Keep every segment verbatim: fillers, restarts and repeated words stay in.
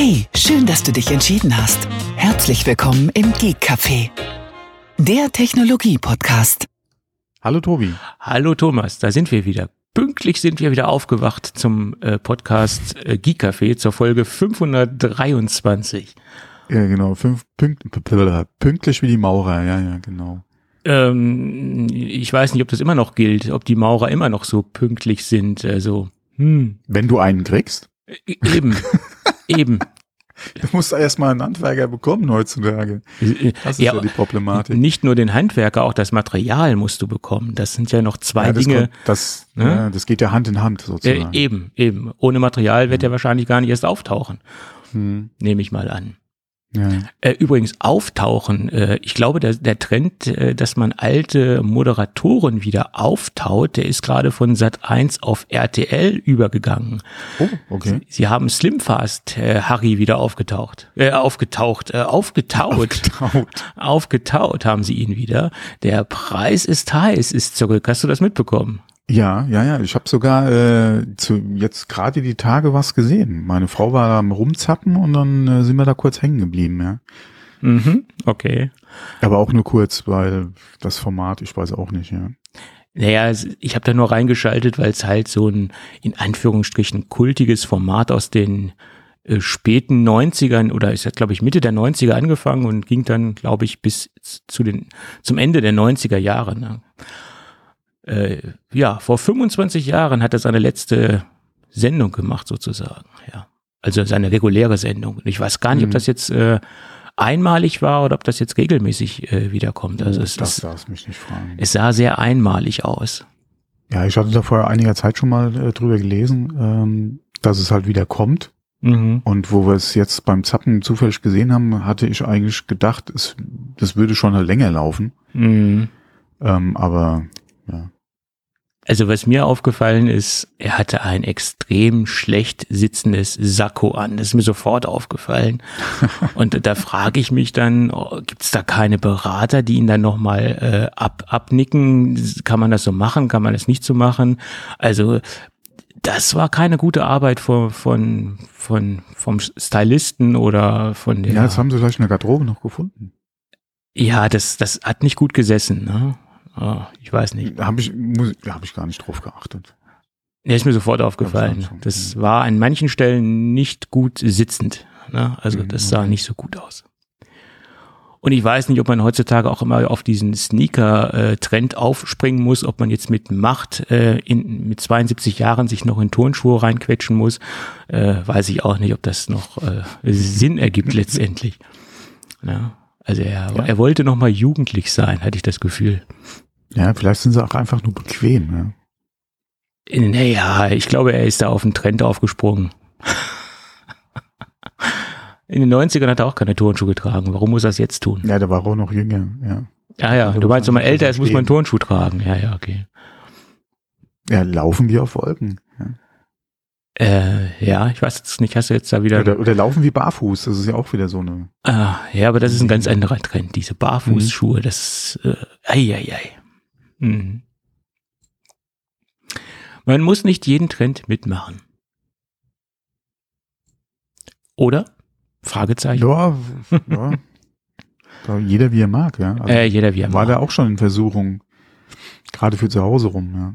Hey, schön, dass du dich entschieden hast. Herzlich willkommen im Geek Café, der Technologie-Podcast. Hallo Tobi. Hallo Thomas, da sind wir wieder. Pünktlich sind wir wieder aufgewacht zum äh, Podcast äh, Geek Café zur Folge fünfhundertdreiundzwanzig. Ja genau, fünf, pünkt, pünktlich wie die Maurer, ja ja genau. Ähm, ich weiß nicht, ob das immer noch gilt, ob die Maurer immer noch so pünktlich sind. Also, hm. Wenn du einen kriegst? Eben, eben. Du musst erstmal einen Handwerker bekommen heutzutage. Das ist ja, ja die Problematik. Nicht nur den Handwerker, auch das Material musst du bekommen. Das sind ja noch zwei ja, das Dinge. Kommt, das, ne? ja, das geht ja Hand in Hand sozusagen. Äh, eben, eben. Ohne Material wird hm. er wahrscheinlich gar nicht erst auftauchen. Hm. Nehme ich mal an. Ja. Äh, übrigens auftauchen. Äh, ich glaube, der, der Trend, äh, dass man alte Moderatoren wieder auftaut, der ist gerade von Sat eins auf R T L übergegangen. Oh, okay. Sie, sie haben Slim Fast äh, Harry wieder aufgetaucht. Äh, aufgetaucht, äh, aufgetaut. Aufgetaut. Aufgetaut haben sie ihn wieder. Der Preis ist heiß, ist zurück. Hast du das mitbekommen? Ja, ja, ja. Ich habe sogar äh, zu, jetzt gerade die Tage was gesehen. Meine Frau war da am Rumzappen und dann äh, sind wir da kurz hängen geblieben, ja. Mhm, okay. Aber auch nur kurz, weil das Format, ich weiß auch nicht, ja. Naja, ich habe da nur reingeschaltet, weil es halt so ein, in Anführungsstrichen, kultiges Format aus den äh, späten neunzigern oder ist ja, glaube ich, Mitte der neunziger angefangen und ging dann, glaube ich, bis zu den zum Ende der neunziger Jahre, ne? Ja, vor fünfundzwanzig Jahren hat er seine letzte Sendung gemacht sozusagen, ja. Also seine reguläre Sendung. Ich weiß gar nicht, mhm. ob das jetzt äh, einmalig war oder ob das jetzt regelmäßig äh, wiederkommt. Also es, das darfst mich nicht fragen. Es sah sehr einmalig aus. Ja, ich hatte da vor einiger Zeit schon mal äh, drüber gelesen, ähm, dass es halt wieder kommt. Mhm. Und wo wir es jetzt beim Zappen zufällig gesehen haben, hatte ich eigentlich gedacht, es, das würde schon länger laufen. Mhm. Ähm, aber ja. Also was mir aufgefallen ist, er hatte ein extrem schlecht sitzendes Sakko an. Das ist mir sofort aufgefallen. Und da frage ich mich dann, oh, gibt's da keine Berater, die ihn dann nochmal äh, ab, abnicken? Kann man das so machen? Kann man das nicht so machen? Also das war keine gute Arbeit von, von, von, vom Stylisten oder von der... Ja, jetzt haben sie vielleicht eine Garderobe noch gefunden. Ja, das, das hat nicht gut gesessen, ne? Oh, ich weiß nicht. Da habe ich, hab ich gar nicht drauf geachtet. Ja, ist mir sofort aufgefallen. Das war an manchen Stellen nicht gut sitzend. Ne? Also das sah nicht so gut aus. Und ich weiß nicht, ob man heutzutage auch immer auf diesen Sneaker-Trend aufspringen muss, ob man jetzt mit Macht äh, in, mit zweiundsiebzig Jahren sich noch in Turnschuhe reinquetschen muss. Äh, weiß ich auch nicht, ob das noch äh, Sinn ergibt letztendlich. Ja. Also er, ja. er wollte noch mal jugendlich sein, hatte ich das Gefühl. Ja, vielleicht sind sie auch einfach nur bequem. Ne? Naja, ich glaube, er ist da auf den Trend aufgesprungen. In den neunzigern hat er auch keine Turnschuhe getragen. Warum muss er es jetzt tun? Ja, der war auch noch jünger. Ja, ja, ja. Du meinst, wenn man älter ist, muss man Turnschuhe tragen. Ja, ja, okay. Ja, laufen wie auf Wolken. Ja. Äh, ja, ich weiß jetzt nicht, hast du jetzt da wieder... Oder, oder laufen wie barfuß, das ist ja auch wieder so eine... Ah, ja, aber das ist ein ganz anderer Trend, diese Barfußschuhe, das... Äh, ei, ei, ei. Mhm. Man muss nicht jeden Trend mitmachen. Oder? Fragezeichen. Ja, ja. Jeder wie er mag, ja. Also äh, jeder wie er mag. War da auch schon in Versuchung, gerade für zu Hause rum, ja.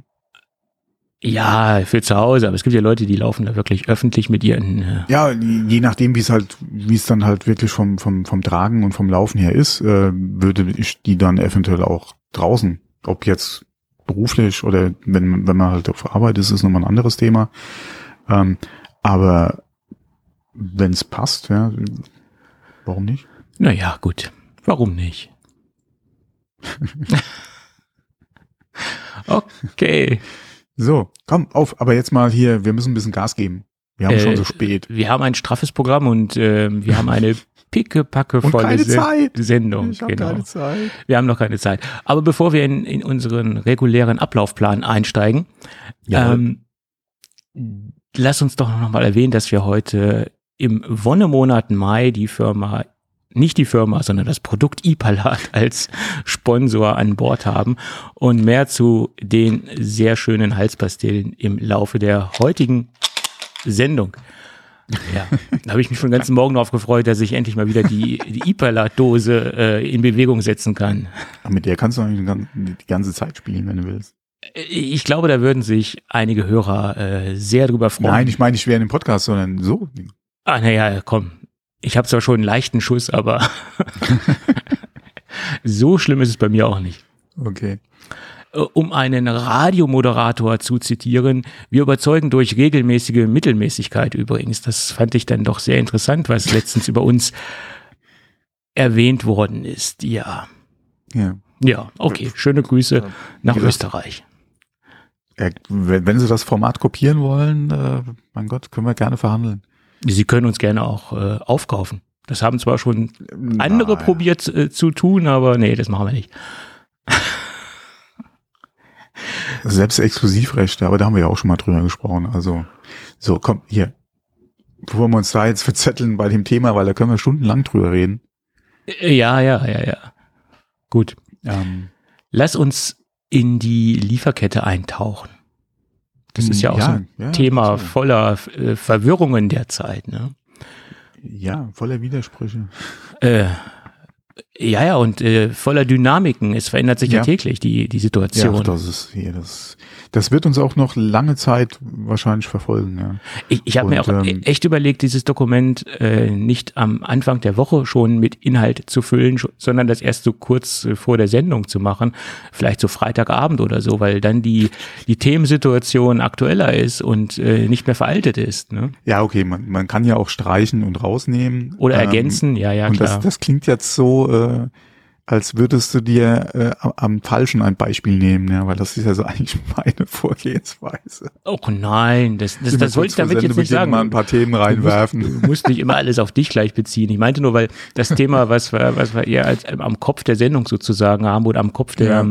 Ja, für zu Hause, aber es gibt ja Leute, die laufen da wirklich öffentlich mit ihren... Äh ja, je nachdem, wie es halt, wie es dann halt wirklich vom vom vom Tragen und vom Laufen her ist, äh, würde ich die dann eventuell auch draußen, ob jetzt beruflich oder wenn wenn man halt auf Arbeit ist, ist nochmal ein anderes Thema. Ähm, aber wenn es passt, ja, warum nicht? Naja, gut, warum nicht? Okay. So, komm, auf, aber jetzt mal hier, wir müssen ein bisschen Gas geben. Wir haben äh, schon so spät. Wir haben ein straffes Programm und äh, wir haben eine pickepackevolle Se- Sendung. Ich habe genau. keine Zeit. Wir haben noch keine Zeit. Aber bevor wir in, in unseren regulären Ablaufplan einsteigen, ja. ähm, lass uns doch nochmal erwähnen, dass wir heute im Wonnemonat Mai die Firma nicht die Firma, sondern das Produkt iPalat als Sponsor an Bord haben und mehr zu den sehr schönen Halspastillen im Laufe der heutigen Sendung. Ja, da habe ich mich schon den ganzen Morgen darauf gefreut, dass ich endlich mal wieder die, die iPalat-Dose äh, in Bewegung setzen kann. Mit der kannst du eigentlich die ganze Zeit spielen, wenn du willst. Ich glaube, da würden sich einige Hörer äh, sehr drüber freuen. Nein, ich meine nicht während dem Podcast, sondern so. Ah, naja, komm. Ich habe zwar schon einen leichten Schuss, aber so schlimm ist es bei mir auch nicht. Okay. Um einen Radiomoderator zu zitieren, wir überzeugen durch regelmäßige Mittelmäßigkeit übrigens. Das fand ich dann doch sehr interessant, was letztens über uns erwähnt worden ist. Ja. Ja. Ja, okay. Schöne Grüße nach Österreich. Wenn Sie das Format kopieren wollen, mein Gott, können wir gerne verhandeln. Sie können uns gerne auch äh, aufkaufen. Das haben zwar schon andere Nein. probiert äh, zu tun, aber nee, das machen wir nicht. Selbst Exklusivrechte, aber da haben wir ja auch schon mal drüber gesprochen. Also, so, komm, hier. Bevor wir uns da jetzt verzetteln bei dem Thema, weil da können wir stundenlang drüber reden. Ja, ja, ja, ja. Gut. Ähm, Lass uns in die Lieferkette eintauchen. Das ist ja auch ja, so ein ja, Thema ja. voller äh, Verwirrungen derzeit, ne? Ja, voller Widersprüche. Äh, ja, ja, und äh, voller Dynamiken. Es verändert sich ja, ja täglich die, die Situation. Ja, das ist hier, das, das wird uns auch noch lange Zeit wahrscheinlich verfolgen, ja. Ich, ich habe mir auch ähm, echt überlegt, dieses Dokument äh, nicht am Anfang der Woche schon mit Inhalt zu füllen, sondern das erst so kurz vor der Sendung zu machen. Vielleicht so Freitagabend oder so, weil dann die, die Themensituation aktueller ist und äh, nicht mehr veraltet ist, ne? Ja, okay, man, man kann ja auch streichen und rausnehmen. Oder ähm, ergänzen, ja, ja, und klar. Das, das klingt jetzt so, Äh, als würdest du dir äh, am Falschen ein Beispiel nehmen, ja, weil das ist ja so eigentlich meine Vorgehensweise. Oh nein, das, das, das wollte ich damit jetzt nicht sagen. Mal ein paar Themen reinwerfen. Du musst, du musst nicht immer alles auf dich gleich beziehen. Ich meinte nur, weil das Thema, was wir, was wir eher als, am Kopf der Sendung sozusagen haben oder am Kopf der... Ja,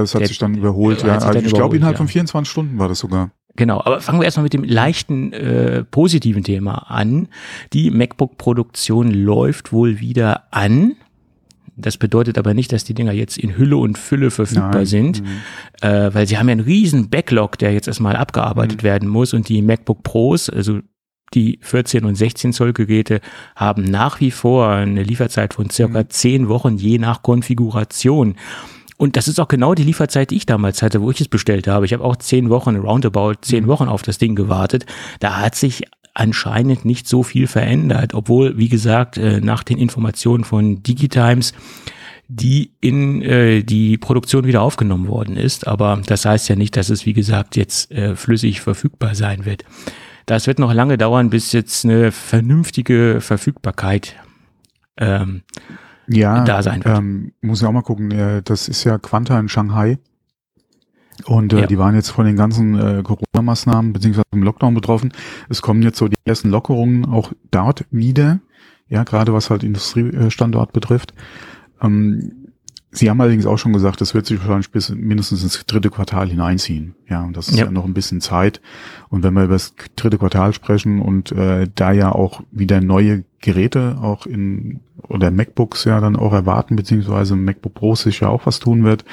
das hat der, sich dann überholt. Ja. Dann also überholt ich glaube, innerhalb ja. von vierundzwanzig Stunden war das sogar. Genau, aber fangen wir erstmal mit dem leichten, äh, positiven Thema an. Die MacBook-Produktion läuft wohl wieder an. Das bedeutet aber nicht, dass die Dinger jetzt in Hülle und Fülle verfügbar Nein. sind, mhm. äh, weil sie haben ja einen riesen Backlog, der jetzt erstmal abgearbeitet mhm. werden muss, und die MacBook Pros, also die vierzehn und sechzehn Zoll Geräte, haben nach wie vor eine Lieferzeit von circa mhm. zehn Wochen, je nach Konfiguration. Und das ist auch genau die Lieferzeit, die ich damals hatte, wo ich es bestellt habe. Ich habe auch zehn Wochen, roundabout zehn Wochen auf das Ding gewartet. Da hat sich anscheinend nicht so viel verändert, obwohl, wie gesagt, nach den Informationen von DigiTimes die in äh, die Produktion wieder aufgenommen worden ist. Aber das heißt ja nicht, dass es, wie gesagt, jetzt äh, flüssig verfügbar sein wird. Das wird noch lange dauern, bis jetzt eine vernünftige Verfügbarkeit ähm, ja, da sein wird. Ähm, muss ich auch mal gucken, das ist ja Quanta in Shanghai. Und äh, ja. die waren jetzt von den ganzen äh, Corona-Maßnahmen beziehungsweise dem Lockdown betroffen. Es kommen jetzt so die ersten Lockerungen auch dort wieder, ja, gerade was halt Industriestandort betrifft. Ähm, sie haben allerdings auch schon gesagt, das wird sich wahrscheinlich bis mindestens ins dritte Quartal hineinziehen. Ja, und das ist ja, ja noch ein bisschen Zeit. Und wenn wir über das dritte Quartal sprechen und äh, da ja auch wieder neue Geräte auch in oder MacBooks ja dann auch erwarten, beziehungsweise MacBook Pro sich ja auch was tun wird,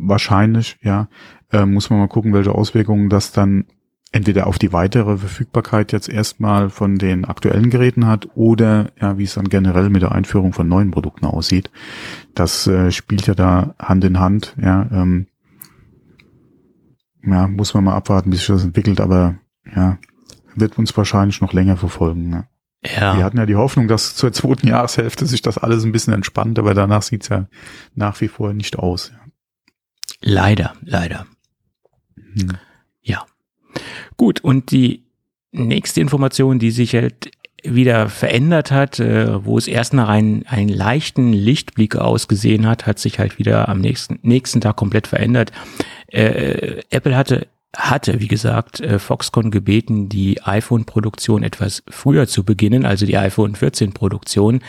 wahrscheinlich, ja, äh, muss man mal gucken, welche Auswirkungen das dann entweder auf die weitere Verfügbarkeit jetzt erstmal von den aktuellen Geräten hat oder ja, wie es dann generell mit der Einführung von neuen Produkten aussieht. Das äh, spielt ja da Hand in Hand, ja, ähm, ja, muss man mal abwarten, bis sich das entwickelt, aber ja, wird uns wahrscheinlich noch länger verfolgen, ne? Ja. Wir hatten ja die Hoffnung, dass zur zweiten Jahreshälfte sich das alles ein bisschen entspannt, aber danach sieht's ja nach wie vor nicht aus, ja. Leider, leider. Hm. Ja. Gut, und die nächste Information, die sich halt wieder verändert hat, äh, wo es erst nach einem einen leichten Lichtblick ausgesehen hat, hat sich halt wieder am nächsten nächsten Tag komplett verändert. Äh, Apple hatte, hatte, wie gesagt, äh, Foxconn gebeten, die iPhone-Produktion etwas früher zu beginnen, also die iPhone vierzehn Produktion,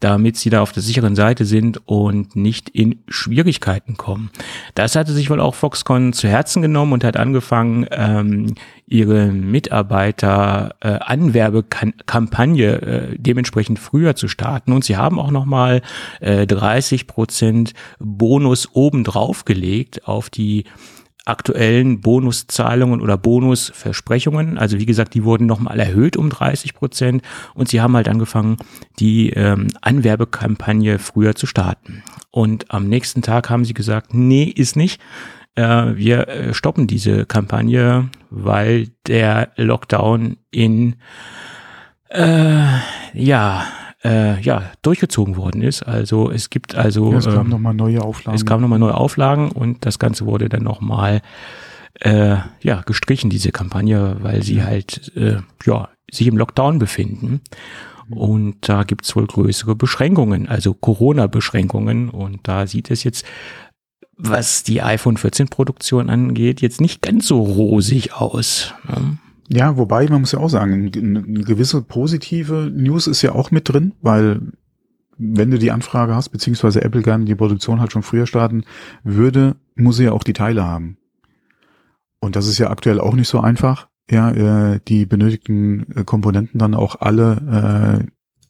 damit sie da auf der sicheren Seite sind und nicht in Schwierigkeiten kommen. Das hatte sich wohl auch Foxconn zu Herzen genommen und hat angefangen, ähm, ihre Mitarbeiter-Anwerbekampagne äh, äh, dementsprechend früher zu starten. Und sie haben auch nochmal äh, dreißig Prozent Bonus obendrauf gelegt auf die aktuellen Bonuszahlungen oder Bonusversprechungen. Also wie gesagt, die wurden nochmal erhöht um dreißig Prozent und sie haben halt angefangen, die ähm, Anwerbekampagne früher zu starten. Und am nächsten Tag haben sie gesagt, nee, ist nicht. Äh, wir stoppen diese Kampagne, weil der Lockdown in, äh, ja, Äh, ja, durchgezogen worden ist. Also es gibt also... Ja, es kamen ähm, nochmal neue Auflagen. Es kamen nochmal neue Auflagen und das Ganze wurde dann nochmal äh, ja, gestrichen, diese Kampagne, weil sie halt äh, ja, sich im Lockdown befinden. Und da gibt es wohl größere Beschränkungen, also Corona-Beschränkungen. Und da sieht es jetzt, was die iPhone vierzehn Produktion angeht, jetzt nicht ganz so rosig aus. Ne? Ja, wobei, man muss ja auch sagen, eine gewisse positive News ist ja auch mit drin, weil wenn du die Anfrage hast, beziehungsweise Apple gerne die Produktion halt schon früher starten würde, muss sie ja auch die Teile haben. Und das ist ja aktuell auch nicht so einfach, ja, äh, die benötigten äh, Komponenten dann auch alle äh,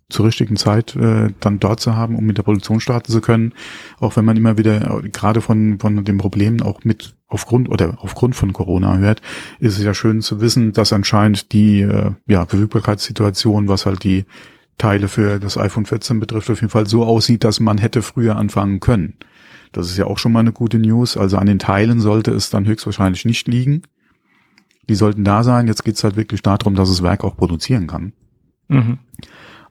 zur richtigen Zeit äh, dann dort zu haben, um mit der Produktion starten zu können. Auch wenn man immer wieder gerade von von den Problemen auch mit aufgrund oder aufgrund von Corona hört, ist es ja schön zu wissen, dass anscheinend die äh, ja Verfügbarkeitssituation, was halt die Teile für das iPhone vierzehn betrifft, auf jeden Fall so aussieht, dass man hätte früher anfangen können. Das ist ja auch schon mal eine gute News. Also an den Teilen sollte es dann höchstwahrscheinlich nicht liegen. Die sollten da sein. Jetzt geht's halt wirklich darum, dass das Werk auch produzieren kann. Mhm.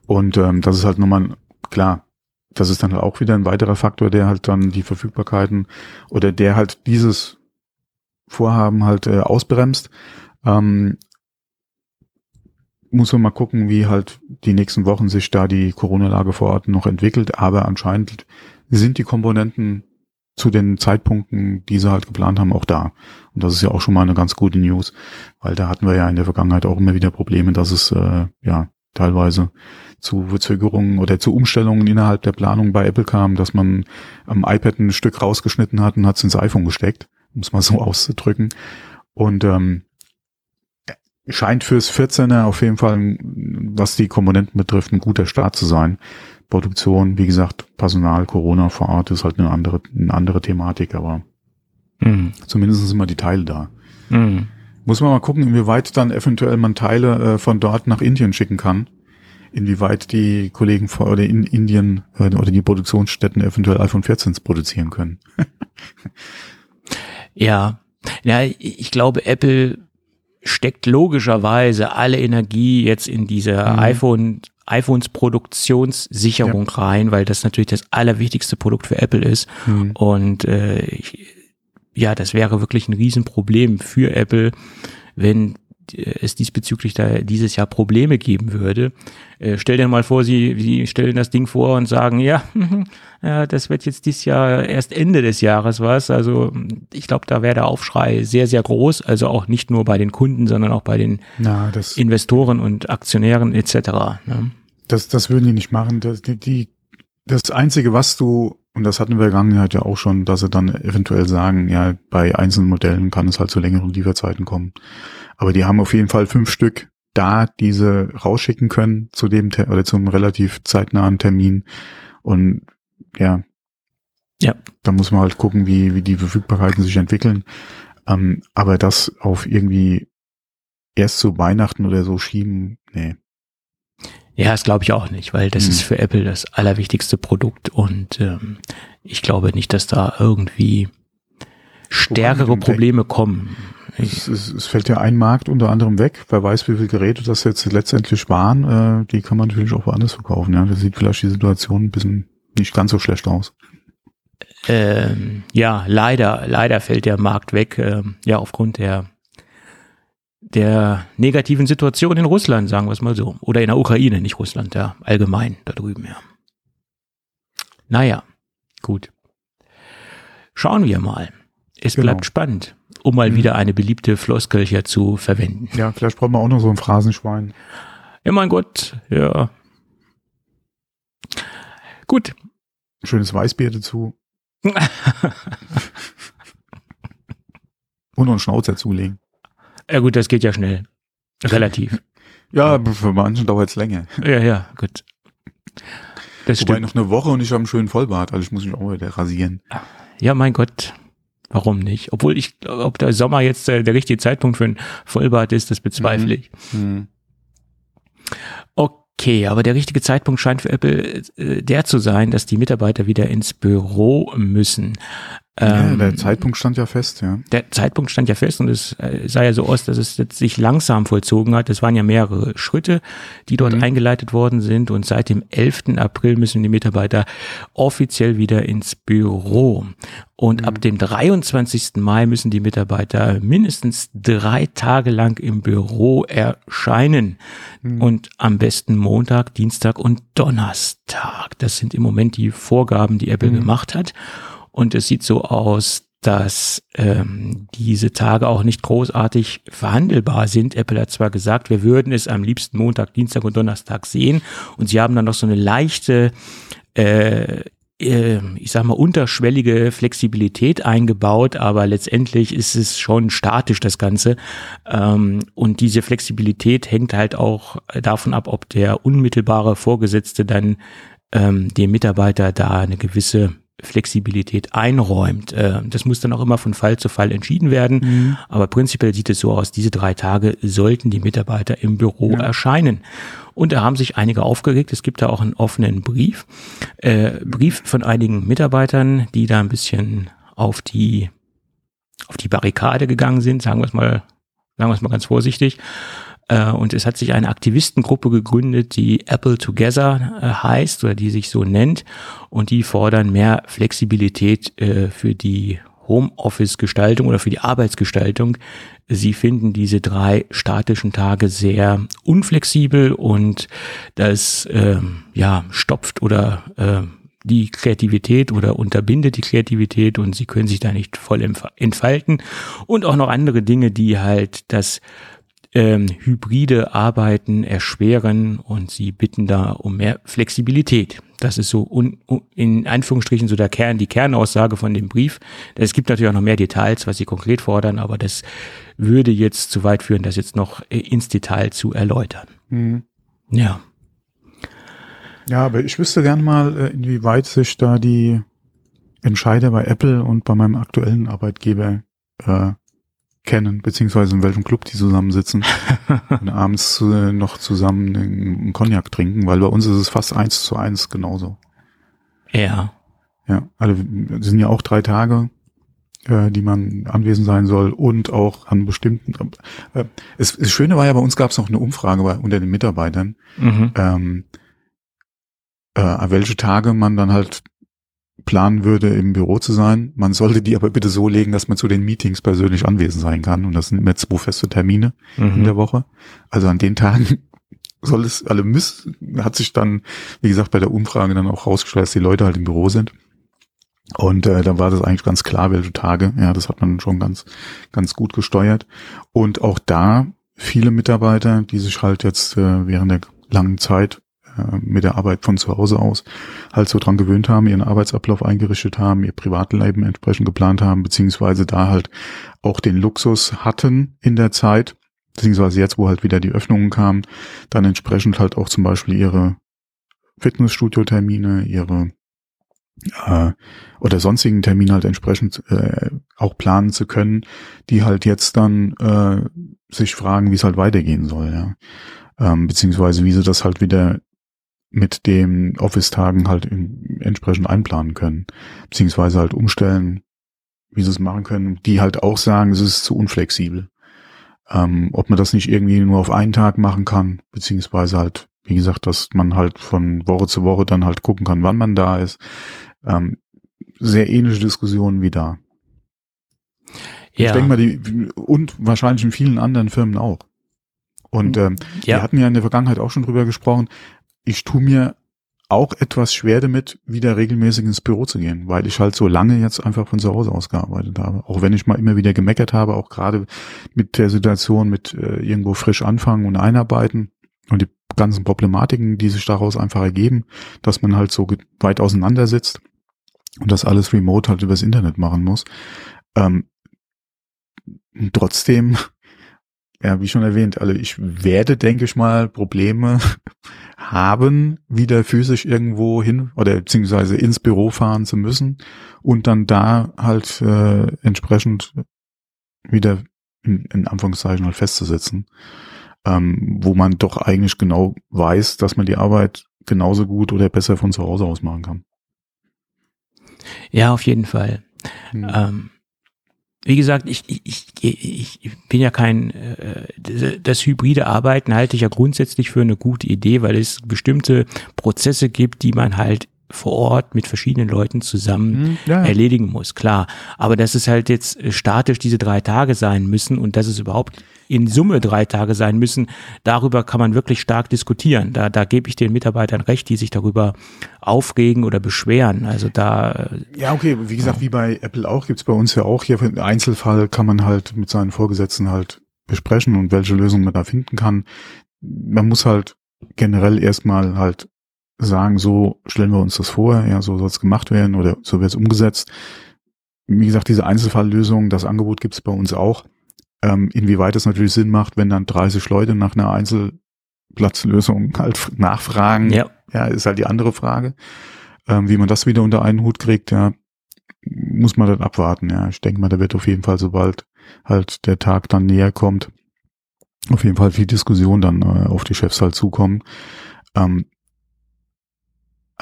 Und ähm, das ist halt nochmal, klar, das ist dann halt auch wieder ein weiterer Faktor, der halt dann die Verfügbarkeiten oder der halt dieses Vorhaben halt äh, ausbremst. Ähm, muss man mal gucken, wie halt die nächsten Wochen sich da die Corona-Lage vor Ort noch entwickelt. Aber anscheinend sind die Komponenten zu den Zeitpunkten, die sie halt geplant haben, auch da. Und das ist ja auch schon mal eine ganz gute News, weil da hatten wir ja in der Vergangenheit auch immer wieder Probleme, dass es, äh, ja, teilweise zu Verzögerungen oder zu Umstellungen innerhalb der Planung bei Apple kam, dass man am iPad ein Stück rausgeschnitten hat und hat es ins iPhone gesteckt, um es mal so auszudrücken. Und ähm, scheint fürs vierzehner auf jeden Fall, was die Komponenten betrifft, ein guter Start zu sein. Produktion, wie gesagt, Personal, Corona vor Ort ist halt eine andere, eine andere Thematik, aber mhm. zumindest sind mal die Teile da. Mhm. Muss man mal gucken, inwieweit dann eventuell man Teile äh, von dort nach Indien schicken kann. Inwieweit die Kollegen vor, oder in Indien äh, oder die Produktionsstätten eventuell iPhone vierzehn produzieren können. Ja. Ja, ich glaube, Apple steckt logischerweise alle Energie jetzt in diese mhm. iPhone, iPhones Produktionssicherung ja. rein, weil das natürlich das allerwichtigste Produkt für Apple ist. Mhm. Und äh, ich ja, das wäre wirklich ein Riesenproblem für Apple, wenn es diesbezüglich da dieses Jahr Probleme geben würde. Äh, stell dir mal vor, sie, sie stellen das Ding vor und sagen, ja, ja, das wird jetzt dieses Jahr erst Ende des Jahres was. Also ich glaube, da wäre der Aufschrei sehr, sehr groß. Also auch nicht nur bei den Kunden, sondern auch bei den Na, das, Investoren und Aktionären et cetera. Ne? Das, das würden die nicht machen. Das, die, die, das Einzige, was du Und das hatten wir in der Vergangenheit ja auch schon, dass sie dann eventuell sagen, ja, bei einzelnen Modellen kann es halt zu längeren Lieferzeiten kommen. Aber die haben auf jeden Fall fünf Stück da, die sie rausschicken können zu dem oder zum relativ zeitnahen Termin. Und ja, ja, da muss man halt gucken, wie wie die Verfügbarkeiten sich entwickeln. Ähm, aber das auf irgendwie erst zu Weihnachten oder so schieben, nee. Ja, das glaube ich auch nicht, weil das hm. ist für Apple das allerwichtigste Produkt und ähm, ich glaube nicht, dass da irgendwie stärkere Probleme weg. kommen. Es, es, es fällt ja ein Markt unter anderem weg. Wer weiß, wie viele Geräte das jetzt letztendlich waren, äh, die kann man natürlich auch woanders verkaufen. Ja, das sieht vielleicht die Situation ein bisschen nicht ganz so schlecht aus. Ähm, ja, leider, leider fällt der Markt weg. Äh, ja, aufgrund der der negativen Situation in Russland, sagen wir es mal so. Oder in der Ukraine, nicht Russland, ja, allgemein da drüben, ja. Naja, gut. Schauen wir mal. Es genau. bleibt spannend, um mal mhm. wieder eine beliebte Floskel hier zu verwenden. Ja, vielleicht brauchen wir auch noch so ein Phrasenschwein. Ja, mein Gott, ja. Gut. Schönes Weißbier dazu. Und noch einen Schnauzer zulegen. Ja gut, das geht ja schnell. Relativ. Ja, für manchen dauert es länger. Ja, ja, gut. Das Wobei stimmt. Noch eine Woche und ich habe einen schönen Vollbart, also ich muss mich auch wieder rasieren. Ja, mein Gott. Warum nicht? Obwohl ich, ob der Sommer jetzt der, der richtige Zeitpunkt für ein Vollbart ist, das bezweifle ich. Mhm. Okay, aber der richtige Zeitpunkt scheint für Apple äh, der zu sein, dass die Mitarbeiter wieder ins Büro müssen. Ähm, ja, der Zeitpunkt stand ja fest, ja. Der Zeitpunkt stand ja fest und es sah ja so aus, dass es jetzt sich langsam vollzogen hat. Es waren ja mehrere Schritte, die dort mhm. eingeleitet worden sind und seit dem elften April müssen die Mitarbeiter offiziell wieder ins Büro. Und mhm. ab dem dreiundzwanzigsten Mai müssen die Mitarbeiter mindestens drei Tage lang im Büro erscheinen. Mhm. Und am besten Montag, Dienstag und Donnerstag. Das sind im Moment die Vorgaben, die Apple mhm. gemacht hat. Und es sieht so aus, dass ähm, diese Tage auch nicht großartig verhandelbar sind. Apple hat zwar gesagt, wir würden es am liebsten Montag, Dienstag und Donnerstag sehen. Und sie haben dann noch so eine leichte, äh, äh, ich sag mal, unterschwellige Flexibilität eingebaut. Aber letztendlich ist es schon statisch, das Ganze. Ähm, und diese Flexibilität hängt halt auch davon ab, ob der unmittelbare Vorgesetzte dann ähm, dem Mitarbeiter da eine gewisse Flexibilität einräumt. Das muss dann auch immer von Fall zu Fall entschieden werden. Mhm. Aber prinzipiell sieht es so aus, diese drei Tage sollten die Mitarbeiter im Büro ja. erscheinen. Und da haben sich einige aufgeregt. Es gibt da auch einen offenen Brief. Äh, Brief von einigen Mitarbeitern, die da ein bisschen auf die, auf die Barrikade gegangen sind. Sagen wir es mal, sagen wir es mal ganz vorsichtig. Äh, und es hat sich eine Aktivistengruppe gegründet, die Apple Together äh, heißt oder die sich so nennt und die fordern mehr Flexibilität äh, für die Homeoffice-Gestaltung oder für die Arbeitsgestaltung. Sie finden diese drei statischen Tage sehr unflexibel und das äh, ja stopft oder äh, die Kreativität oder unterbindet die Kreativität und sie können sich da nicht voll entfalten und auch noch andere Dinge, die halt das Ähm, hybride Arbeiten erschweren und sie bitten da um mehr Flexibilität. Das ist so un, un, in Anführungsstrichen so der Kern, die Kernaussage von dem Brief. Es gibt natürlich auch noch mehr Details, was sie konkret fordern, aber das würde jetzt zu weit führen, das jetzt noch ins Detail zu erläutern. Mhm. Ja. Ja, aber ich wüsste gern mal, inwieweit sich da die Entscheider bei Apple und bei meinem aktuellen Arbeitgeber äh, kennen, beziehungsweise in welchem Club die zusammensitzen und abends äh, noch zusammen einen Cognac trinken, weil bei uns ist es fast eins zu eins genauso. Ja. Ja, also es sind ja auch drei Tage, äh, die man anwesend sein soll und auch an bestimmten äh, es, das Schöne war ja, bei uns gab es noch eine Umfrage bei, unter den Mitarbeitern, mhm. ähm, äh, an welche Tage man dann halt planen würde, im Büro zu sein. Man sollte die aber bitte so legen, dass man zu den Meetings persönlich anwesend sein kann. Und das sind immer zwei feste Termine mhm. in der Woche. Also an den Tagen soll es alle müssen. Hat sich dann, wie gesagt, bei der Umfrage dann auch rausgestellt, dass die Leute halt im Büro sind. Und äh, da war das eigentlich ganz klar, welche Tage. Ja, das hat man schon ganz, ganz gut gesteuert. Und auch da viele Mitarbeiter, die sich halt jetzt äh, während der langen Zeit mit der Arbeit von zu Hause aus halt so dran gewöhnt haben, ihren Arbeitsablauf eingerichtet haben, ihr Privatleben entsprechend geplant haben, beziehungsweise da halt auch den Luxus hatten in der Zeit, beziehungsweise jetzt, wo halt wieder die Öffnungen kamen, dann entsprechend halt auch zum Beispiel ihre Fitnessstudio-Termine, ihre äh, oder sonstigen Termine halt entsprechend äh, auch planen zu können, die halt jetzt dann äh, sich fragen, wie es halt weitergehen soll, ja. Ähm, beziehungsweise wie sie das halt wieder mit den Office-Tagen halt in, entsprechend einplanen können, beziehungsweise halt umstellen, wie sie es machen können, die halt auch sagen, es ist zu unflexibel. Ähm, ob man das nicht irgendwie nur auf einen Tag machen kann, beziehungsweise halt, wie gesagt, dass man halt von Woche zu Woche dann halt gucken kann, wann man da ist. Ähm, sehr ähnliche Diskussionen wie da. Ja. Ich denke mal, die, und wahrscheinlich in vielen anderen Firmen auch. Und ähm, ja. wir hatten ja in der Vergangenheit auch schon drüber gesprochen, ich tue mir auch etwas schwer damit, wieder regelmäßig ins Büro zu gehen, weil ich halt so lange jetzt einfach von zu Hause aus gearbeitet habe. Auch wenn ich mal immer wieder gemeckert habe, auch gerade mit der Situation mit äh, irgendwo frisch anfangen und einarbeiten und die ganzen Problematiken, die sich daraus einfach ergeben, dass man halt so weit auseinander sitzt und das alles remote halt übers Internet machen muss. Ähm, trotzdem ja, wie schon erwähnt, also ich werde, denke ich mal, Probleme haben, wieder physisch irgendwo hin oder beziehungsweise ins Büro fahren zu müssen und dann da halt äh, entsprechend wieder in, in Anführungszeichen halt festzusitzen, ähm, wo man doch eigentlich genau weiß, dass man die Arbeit genauso gut oder besser von zu Hause aus machen kann. Ja, auf jeden Fall. Hm. Ähm. Wie gesagt, ich, ich, ich, ich bin ja kein, äh, das hybride Arbeiten halte ich ja grundsätzlich für eine gute Idee, weil es bestimmte Prozesse gibt, die man halt vor Ort mit verschiedenen Leuten zusammen ja. erledigen muss, klar. Aber dass es halt jetzt statisch diese drei Tage sein müssen und dass es überhaupt in Summe drei Tage sein müssen, darüber kann man wirklich stark diskutieren. Da, da gebe ich den Mitarbeitern recht, die sich darüber aufregen oder beschweren. Also da. Ja, okay, wie gesagt, wie bei Apple auch, gibt's bei uns ja auch hier im Einzelfall, kann man halt mit seinen Vorgesetzten halt besprechen und welche Lösung man da finden kann. Man muss halt generell erstmal halt sagen, so stellen wir uns das vor, ja, so soll's gemacht werden oder so wird's umgesetzt. Wie gesagt, diese Einzelfalllösung, das Angebot gibt's bei uns auch. Ähm, inwieweit es natürlich Sinn macht, wenn dann dreißig Leute nach einer Einzelplatzlösung halt nachfragen, ja, ja, ist halt die andere Frage. Ähm, wie man das wieder unter einen Hut kriegt, ja, muss man dann abwarten. Ja, ich denke mal, da wird auf jeden Fall, sobald halt der Tag dann näher kommt, auf jeden Fall viel Diskussion dann äh, auf die Chefs halt zukommen. Ähm,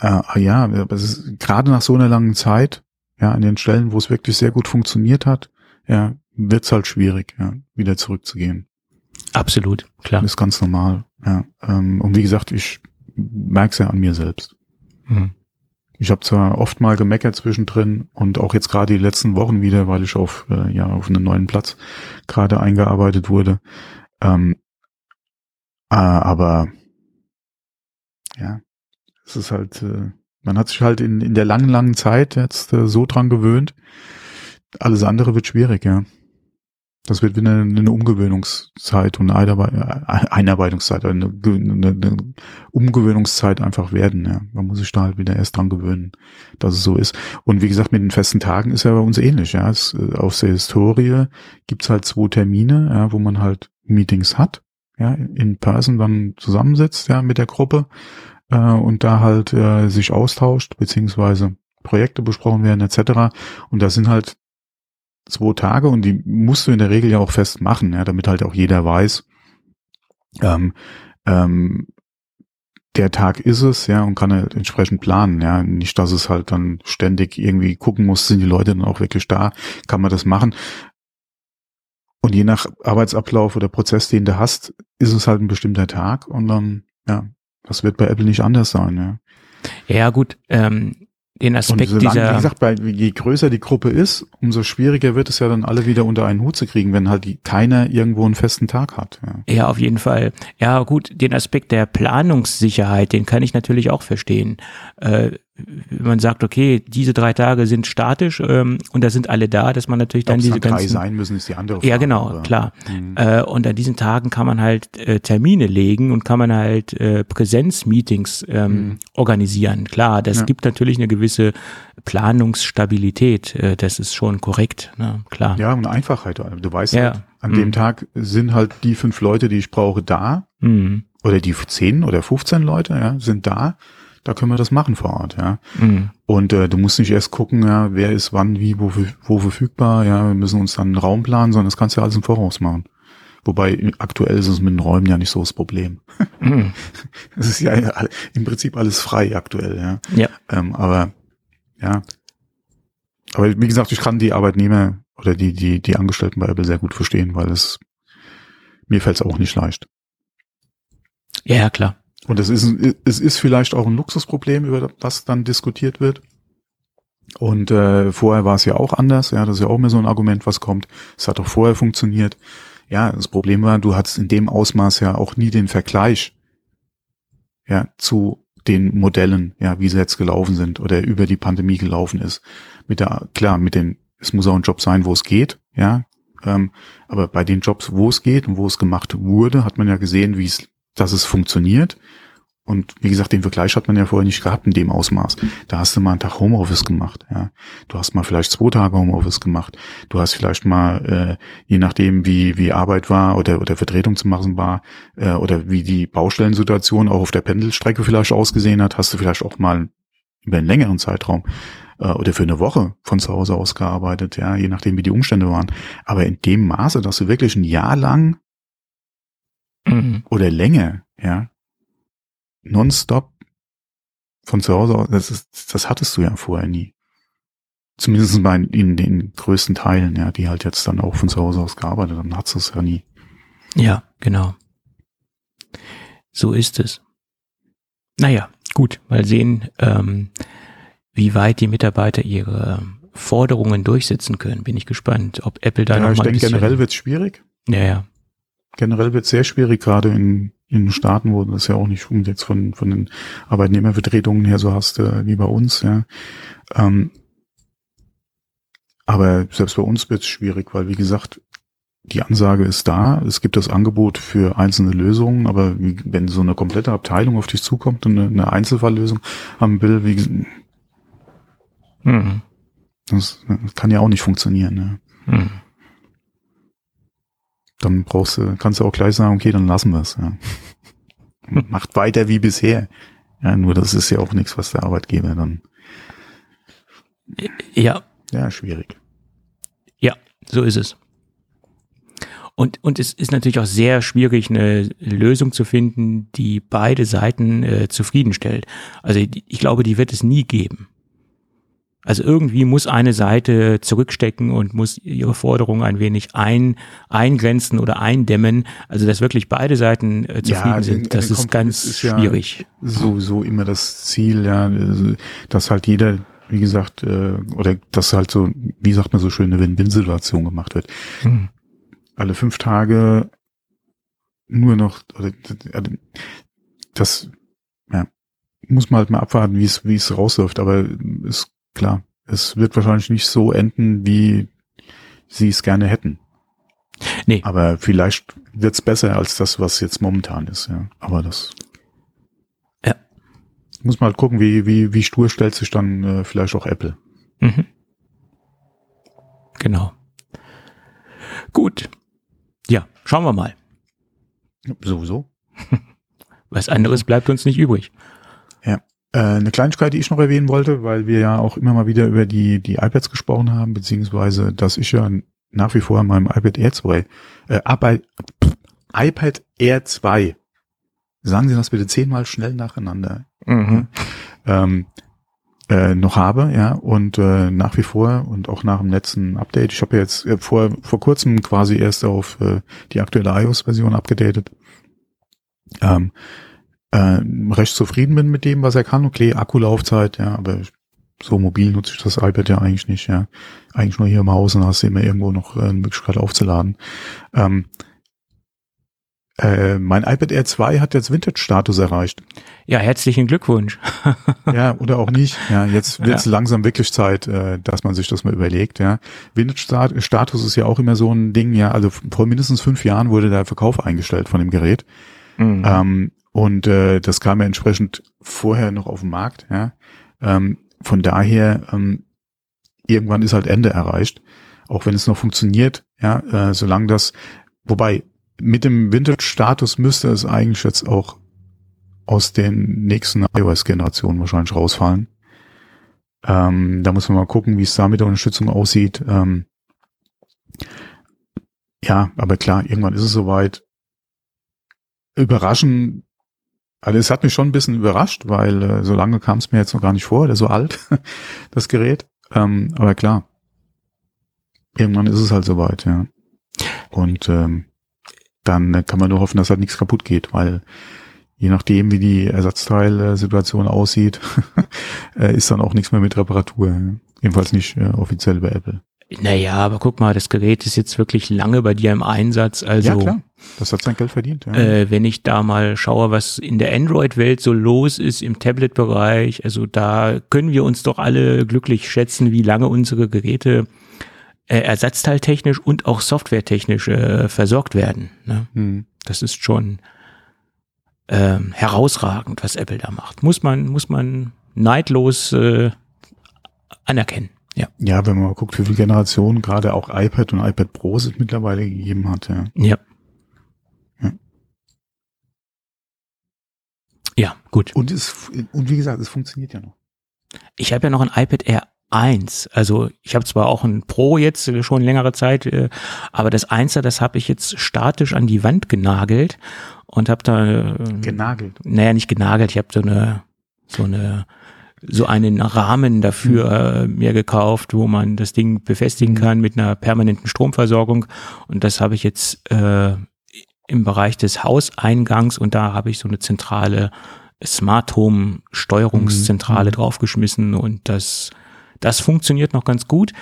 äh, ja, aber es ist gerade nach so einer langen Zeit, ja, an den Stellen, wo es wirklich sehr gut funktioniert hat, ja, wird's halt schwierig, ja, wieder zurückzugehen. Absolut, klar. Das ist ganz normal, ja. Und wie gesagt, ich merk's ja an mir selbst. Mhm. Ich habe zwar oft mal gemeckert zwischendrin und auch jetzt gerade die letzten Wochen wieder, weil ich auf äh, ja auf einen neuen Platz gerade eingearbeitet wurde. Ähm, äh, aber ja, es ist halt, äh, man hat sich halt in in der langen, langen Zeit jetzt äh, so dran gewöhnt. Alles andere wird schwierig, ja. Das wird wieder eine Umgewöhnungszeit und eine Einarbeitungszeit, eine, eine, eine Umgewöhnungszeit einfach werden. Ja. Man muss sich da halt wieder erst dran gewöhnen, dass es so ist. Und wie gesagt, mit den festen Tagen ist ja bei uns ähnlich. Ja. Es, aus der Historie gibt's halt zwei Termine, ja, wo man halt Meetings hat, ja, in person dann zusammensitzt, ja, mit der Gruppe äh, und da halt äh, sich austauscht, beziehungsweise Projekte besprochen werden, et cetera. Und das sind halt zwei Tage und die musst du in der Regel ja auch fest machen, ja, damit halt auch jeder weiß, ähm, ähm, der Tag ist es, ja, und kann halt entsprechend planen, ja, nicht, dass es halt dann ständig irgendwie gucken muss, sind die Leute dann auch wirklich da, kann man das machen. Und je nach Arbeitsablauf oder Prozess, den du hast, ist es halt ein bestimmter Tag und dann, ja, das wird bei Apple nicht anders sein, ja. Ja, gut, ähm, den Aspekt und solange, dieser... Wie gesagt, bei, je größer die Gruppe ist, umso schwieriger wird es ja dann alle wieder unter einen Hut zu kriegen, wenn halt die, keiner irgendwo einen festen Tag hat. Ja. Ja, auf jeden Fall. Ja gut, den Aspekt der Planungssicherheit, den kann ich natürlich auch verstehen. Äh, wenn man sagt, okay, diese drei Tage sind statisch ähm, und da sind alle da, dass man natürlich dann diese ganzen... Drei sein müssen, ist die andere Frage. Ja genau, aber, klar. Mhm. Äh, und an diesen Tagen kann man halt äh, Termine legen und kann man halt äh, Präsenzmeetings ähm, mhm. organisieren. Klar, das ja. gibt natürlich eine gewisse gewisse Planungsstabilität, das ist schon korrekt, ne? Klar. Ja, und Einfachheit. Du weißt ja, halt, an mhm. dem Tag sind halt die fünf Leute, die ich brauche, da. Mhm. Oder die zehn oder fünfzehn Leute, ja, sind da. Da können wir das machen vor Ort, ja. Mhm. Und äh, du musst nicht erst gucken, ja, wer ist wann, wie, wo, wo verfügbar, ja, wir müssen uns dann einen Raum planen, sondern das kannst du ja alles im Voraus machen. Wobei aktuell ist es mit den Räumen ja nicht so das Problem. Mhm. Es ist ja im Prinzip alles frei aktuell, ja. Ja. Ähm, aber ja. Aber wie gesagt, ich kann die Arbeitnehmer oder die die die Angestellten bei Apple sehr gut verstehen, weil es mir fällt es auch nicht leicht. Ja, klar. Und es ist es ist vielleicht auch ein Luxusproblem, über was dann diskutiert wird. Und äh, vorher war es ja auch anders, ja, das ist ja auch mehr so ein Argument, was kommt. Es hat auch vorher funktioniert. Ja, das Problem war, du hattest in dem Ausmaß ja auch nie den Vergleich, ja, zu den Modellen, ja, wie sie jetzt gelaufen sind oder über die Pandemie gelaufen ist. Mit der, klar, mit den, es muss auch ein Job sein, wo es geht, ja, ähm, aber bei den Jobs, wo es geht und wo es gemacht wurde, hat man ja gesehen, wie es, dass es funktioniert Und wie gesagt, den Vergleich hat man ja vorher nicht gehabt in dem Ausmaß. Da hast du mal einen Tag Homeoffice gemacht. Ja. Du hast mal vielleicht zwei Tage Homeoffice gemacht. Du hast vielleicht mal, äh, je nachdem wie wie Arbeit war oder oder Vertretung zu machen war äh, oder wie die Baustellensituation auch auf der Pendelstrecke vielleicht ausgesehen hat, hast du vielleicht auch mal über einen längeren Zeitraum äh, oder für eine Woche von zu Hause aus gearbeitet. Ja, je nachdem wie die Umstände waren. Aber in dem Maße, dass du wirklich ein Jahr lang mhm. oder länger, ja, nonstop von zu Hause aus, das, ist, das hattest du ja vorher nie. Zumindest bei in den größten Teilen, ja, die halt jetzt dann auch von zu Hause aus gearbeitet haben, hattest du es ja nie. Ja, genau. So ist es. Naja, gut, mal sehen, ähm, wie weit die Mitarbeiter ihre Forderungen durchsetzen können. Bin ich gespannt, ob Apple da ja, nochmal ein bisschen... Ich denke, generell wird es schwierig. Ja, ja. Generell wird es sehr schwierig, gerade in in Staaten, wo du das ja auch nicht um jetzt von von den Arbeitnehmervertretungen her so hast äh, wie bei uns, ja. Ähm, aber selbst bei uns wird es schwierig, weil wie gesagt, die Ansage ist da, es gibt das Angebot für einzelne Lösungen, aber wie, wenn so eine komplette Abteilung auf dich zukommt und eine, eine Einzelfalllösung haben will, wie mhm. das, das kann ja auch nicht funktionieren, ne? Mhm. Dann brauchst du, kannst du auch gleich sagen, okay, dann lassen wir es. Ja. Macht weiter wie bisher. Ja, nur das ist ja auch nichts, was der Arbeitgeber dann. Ja. Ja, schwierig. Ja, so ist es. Und, und es ist natürlich auch sehr schwierig, eine Lösung zu finden, die beide Seiten äh, zufriedenstellt. Also ich glaube, die wird es nie geben. Also irgendwie muss eine Seite zurückstecken und muss ihre Forderungen ein wenig ein, eingrenzen oder eindämmen. Also dass wirklich beide Seiten äh, zufrieden ja, sind, den, das den ist ganz ist ja schwierig. Sowieso immer das Ziel, ja, dass halt jeder, wie gesagt, äh, oder dass halt so, wie sagt man so schön, eine Win-Win-Situation gemacht wird. Hm. Alle fünf Tage nur noch, oder das ja, muss man halt mal abwarten, wie es wie es rausläuft, aber es klar, es wird wahrscheinlich nicht so enden, wie sie es gerne hätten. Nee. Aber vielleicht wird's besser als das, was jetzt momentan ist, ja. Aber das. Ja. Muss man halt gucken, wie, wie, wie stur stellt sich dann äh, vielleicht auch Apple. Mhm. Genau. Gut. Ja, schauen wir mal. Sowieso. Was anderes bleibt uns nicht übrig. Ja. Eine Kleinigkeit, die ich noch erwähnen wollte, weil wir ja auch immer mal wieder über die die iPads gesprochen haben, beziehungsweise, dass ich ja nach wie vor an meinem iPad Air zwei, äh, iPad Air zwei, sagen Sie das bitte zehnmal schnell nacheinander, mhm. ähm, äh, noch habe, ja, und äh, nach wie vor und auch nach dem letzten Update, ich habe ja jetzt äh, vor vor kurzem quasi erst auf äh, die aktuelle iOS-Version abgedatet, ähm, Äh, recht zufrieden bin mit dem, was er kann. Okay, Akkulaufzeit, ja, aber so mobil nutze ich das iPad ja eigentlich nicht, ja. Eigentlich nur hier im Haus und hast du immer irgendwo noch eine äh, Möglichkeit aufzuladen. Ähm, äh, mein iPad Air zwei hat jetzt Vintage-Status erreicht. Ja, herzlichen Glückwunsch. Ja, oder auch nicht. Ja, jetzt wird es ja langsam wirklich Zeit, äh, dass man sich das mal überlegt, ja. Vintage-Status ist ja auch immer so ein Ding, ja. Also vor mindestens fünf Jahren wurde der Verkauf eingestellt von dem Gerät. Mhm. Ähm, Und äh, das kam ja entsprechend vorher noch auf den Markt. Ja. Ähm, von daher, ähm, irgendwann ist halt Ende erreicht. Auch wenn es noch funktioniert, ja, äh, solange das, wobei mit dem Vintage-Status müsste es eigentlich jetzt auch aus den nächsten iOS-Generationen wahrscheinlich rausfallen. Ähm, da muss man mal gucken, wie es da mit der Unterstützung aussieht. Ähm, ja, aber klar, irgendwann ist es soweit. Überraschend. Also es hat mich schon ein bisschen überrascht, weil äh, so lange kam es mir jetzt noch gar nicht vor, oder so alt, das Gerät. Ähm, aber klar, irgendwann ist es halt soweit, ja. Und ähm, dann kann man nur hoffen, dass halt nichts kaputt geht, weil je nachdem, wie die Ersatzteilsituation aussieht, ist dann auch nichts mehr mit Reparatur. Ja. Jedenfalls nicht äh, offiziell bei Apple. Naja, aber guck mal, das Gerät ist jetzt wirklich lange bei dir im Einsatz. Also, ja, klar. Das hat sein Geld verdient. Ja. Äh, wenn ich da mal schaue, was in der Android-Welt so los ist, im Tablet-Bereich, also da können wir uns doch alle glücklich schätzen, wie lange unsere Geräte äh, ersatzteiltechnisch und auch softwaretechnisch äh, versorgt werden. Ne? Hm. Das ist schon ähm, herausragend, was Apple da macht. Muss man, muss man neidlos äh, anerkennen. Ja. Ja, wenn man mal guckt, wie viele Generationen gerade auch iPad und iPad Pro es mittlerweile gegeben hat. Ja. Ja. Ja, ja, gut. Und, es, und wie gesagt, es funktioniert ja noch. Ich habe ja noch ein iPad Air eins. Also ich habe zwar auch ein Pro jetzt schon längere Zeit, aber das Einser, das habe ich jetzt statisch an die Wand genagelt und habe da... Genagelt? Naja, nicht genagelt. Ich habe so eine... so eine so einen Rahmen dafür äh, mir gekauft, wo man das Ding befestigen kann mit einer permanenten Stromversorgung. Und das habe ich jetzt äh, im Bereich des Hauseingangs und da habe ich so eine zentrale Smart Home Steuerungszentrale mhm. draufgeschmissen und das, das funktioniert noch ganz gut.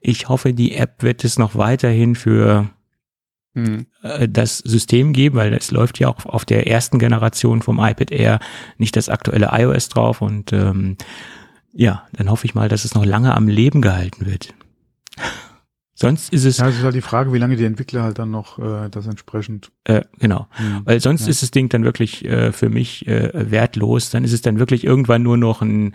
Ich hoffe, die App wird es noch weiterhin für mhm. äh, das System geben, weil es läuft ja auch auf der ersten Generation vom iPad Air nicht das aktuelle iOS drauf und ähm, ja, dann hoffe ich mal, dass es noch lange am Leben gehalten wird. Sonst ist es... Ja, es ist halt die Frage, wie lange die Entwickler halt dann noch äh, das entsprechend... Äh, genau, mhm. weil sonst ja. ist das Ding dann wirklich äh, für mich äh, wertlos. Dann ist es dann wirklich irgendwann nur noch ein,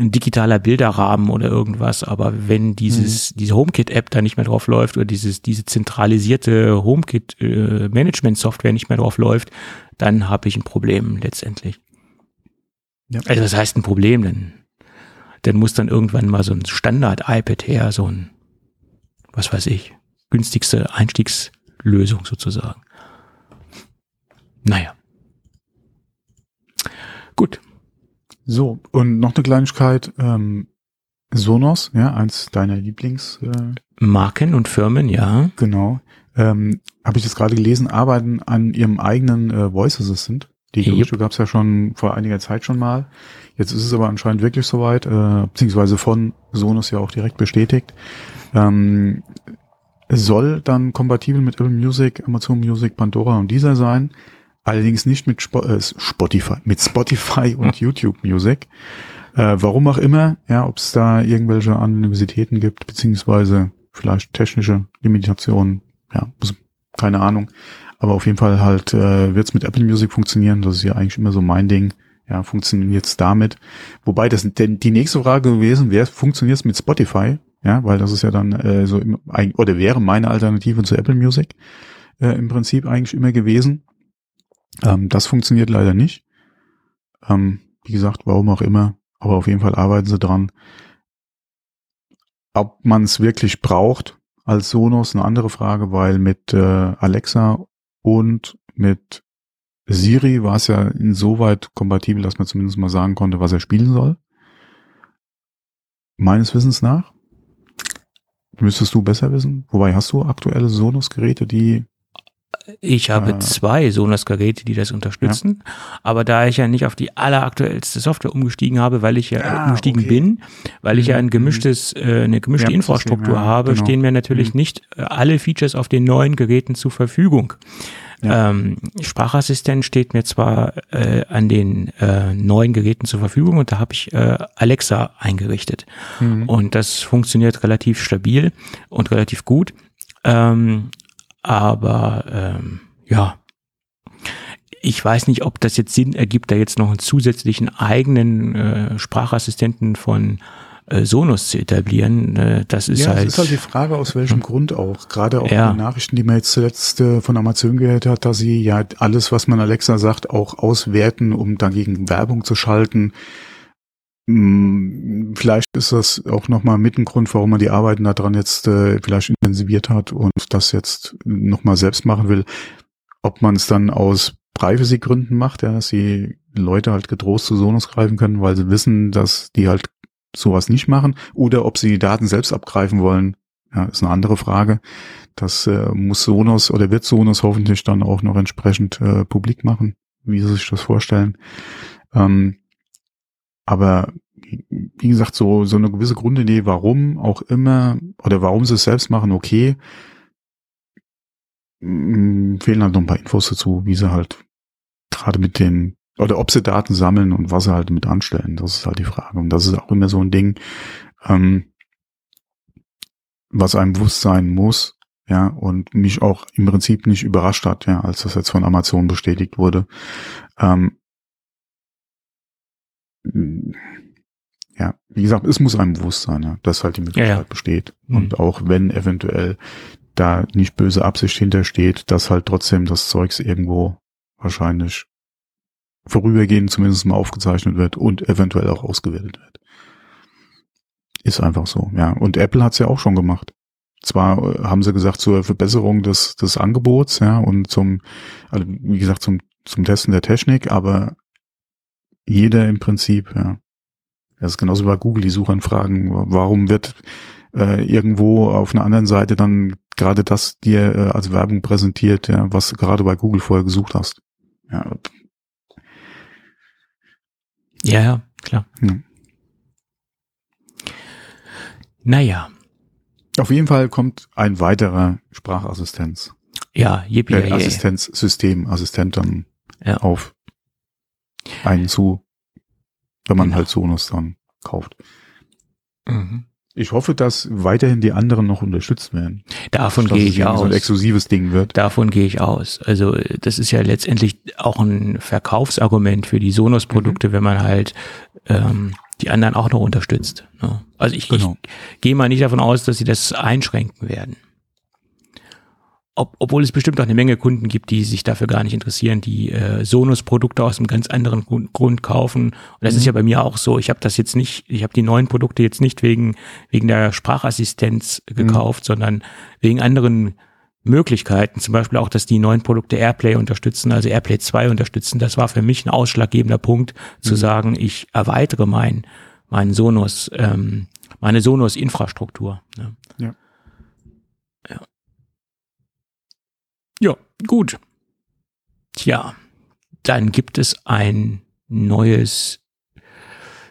ein digitaler Bilderrahmen oder irgendwas. Aber wenn dieses mhm. diese HomeKit-App da nicht mehr drauf läuft oder dieses diese zentralisierte HomeKit-Management-Software äh, nicht mehr drauf läuft, dann habe ich ein Problem letztendlich. Ja. Also das heißt ein Problem, denn dann muss dann irgendwann mal so ein Standard-iPad her, so ein was weiß ich, günstigste Einstiegslösung sozusagen. Naja. Gut. So, und noch eine Kleinigkeit. Ähm, Sonos, ja, eins deiner Lieblings... Äh, Marken und Firmen, ja. Genau. Ähm, habe ich das gerade gelesen, arbeiten an ihrem eigenen äh, Voice Assistant. Die Gerüchte gab es ja schon vor einiger Zeit schon mal. Jetzt ist es aber anscheinend wirklich soweit, äh, beziehungsweise von Sonos ja auch direkt bestätigt. Ähm, soll dann kompatibel mit Apple Music, Amazon Music, Pandora und Deezer sein. Allerdings nicht mit Sp- äh, Spotify, mit Spotify und YouTube Music. Äh, warum auch immer, ja, ob es da irgendwelche Anonymitäten gibt, beziehungsweise vielleicht technische Limitationen, ja, keine Ahnung. Aber auf jeden Fall halt äh, wird es mit Apple Music funktionieren. Das ist ja eigentlich immer so mein Ding. Ja, funktioniert es damit. Wobei das denn die nächste Frage gewesen wäre, funktioniert es mit Spotify? Ja, weil das ist ja dann äh, so im, oder wäre meine Alternative zu Apple Music äh, im Prinzip eigentlich immer gewesen. Ähm, das funktioniert leider nicht. Ähm, wie gesagt, warum auch immer. Aber auf jeden Fall arbeiten sie dran. Ob man es wirklich braucht als Sonos, eine andere Frage, weil mit äh, Alexa und mit Siri war es ja insoweit kompatibel, dass man zumindest mal sagen konnte, was er spielen soll. Meines Wissens nach. Müsstest du besser wissen? Wobei, hast du aktuelle Sonos-Geräte, die... Ich habe äh, zwei Sonos-Geräte, die das unterstützen. Ja. Aber da ich ja nicht auf die alleraktuellste Software umgestiegen habe, weil ich ja ah, umgestiegen okay. bin, weil ich ja ein gemischtes, äh, eine gemischte ja, Infrastruktur ja, habe, genau. stehen mir natürlich mhm. nicht alle Features auf den neuen Geräten zur Verfügung. Ja. Ähm, Sprachassistent steht mir zwar äh, an den äh, neuen Geräten zur Verfügung und da habe ich äh, Alexa eingerichtet. Mhm. Und das funktioniert relativ stabil und relativ gut. Ähm, aber ähm, ja, ich weiß nicht, ob das jetzt Sinn ergibt, da jetzt noch einen zusätzlichen eigenen äh, Sprachassistenten von Sonos zu etablieren, das ist ja, halt... Ja, das ist halt die Frage, aus welchem ja. Grund auch. Gerade auch ja. die Nachrichten, die man jetzt zuletzt von Amazon gehört hat, dass sie ja alles, was man Alexa sagt, auch auswerten, um dagegen Werbung zu schalten. Vielleicht ist das auch nochmal mit ein Grund, warum man die Arbeiten daran jetzt vielleicht intensiviert hat und das jetzt nochmal selbst machen will. Ob man es dann aus Privacy-Gründen macht, ja, dass die Leute halt getrost zu Sonos greifen können, weil sie wissen, dass die halt sowas nicht machen oder ob sie die Daten selbst abgreifen wollen, ja, ist eine andere Frage. Das äh, muss Sonos oder wird Sonos hoffentlich dann auch noch entsprechend äh, publik machen, wie sie sich das vorstellen. Ähm, aber wie gesagt, so so eine gewisse Grundidee, warum auch immer oder warum sie es selbst machen, okay, mh, fehlen halt noch ein paar Infos dazu, wie sie halt gerade mit den oder ob sie Daten sammeln und was sie halt mit anstellen, das ist halt die Frage. Und das ist auch immer so ein Ding, ähm, was einem bewusst sein muss, ja, und mich auch im Prinzip nicht überrascht hat, ja, als das jetzt von Amazon bestätigt wurde. Ähm, ja, wie gesagt, es muss einem bewusst sein, ja, dass halt die Möglichkeit ja, ja. besteht. Mhm. Und auch wenn eventuell da nicht böse Absicht hintersteht, dass halt trotzdem das Zeugs irgendwo wahrscheinlich vorübergehend zumindest mal aufgezeichnet wird und eventuell auch ausgewertet wird. Ist einfach so, ja. Und Apple hat's ja auch schon gemacht. Zwar haben sie gesagt, zur Verbesserung des, des Angebots, ja, und zum, also wie gesagt, zum, zum Testen der Technik, aber jeder im Prinzip, ja. Das ist genauso bei Google, die Suchanfragen. Warum wird äh, irgendwo auf einer anderen Seite dann gerade das dir äh, als Werbung präsentiert, ja, was du gerade bei Google vorher gesucht hast? Ja, ja, ja klar. Ja. Naja. Auf jeden Fall kommt ein weiterer Sprachassistenz. Ja, yippie, äh, ja, Assistenz, ja, ja. Systemassistent dann ja. auf einen zu, wenn man genau. halt Sonos dann kauft. Mhm. Ich hoffe, dass weiterhin die anderen noch unterstützt werden. Davon gehe ich aus. So ein exklusives Ding wird. Davon gehe ich aus. Also das ist ja letztendlich auch ein Verkaufsargument für die Sonos-Produkte, mhm. wenn man halt ähm, die anderen auch noch unterstützt. Ne? Also ich, genau. ich gehe mal nicht davon aus, dass sie das einschränken werden. Ob, obwohl es bestimmt auch eine Menge Kunden gibt, die sich dafür gar nicht interessieren, die äh, Sonos-Produkte aus einem ganz anderen Grund kaufen. Und das mhm. ist ja bei mir auch so. Ich habe das jetzt nicht, ich habe die neuen Produkte jetzt nicht wegen wegen der Sprachassistenz gekauft, mhm. sondern wegen anderen Möglichkeiten. Zum Beispiel auch, dass die neuen Produkte AirPlay unterstützen, also AirPlay zwei unterstützen. Das war für mich ein ausschlaggebender Punkt, mhm. zu sagen, ich erweitere mein, mein Sonos, ähm, meine Sonos-Infrastruktur. Ne? Ja. Ja. Ja, gut. Tja, dann gibt es ein neues,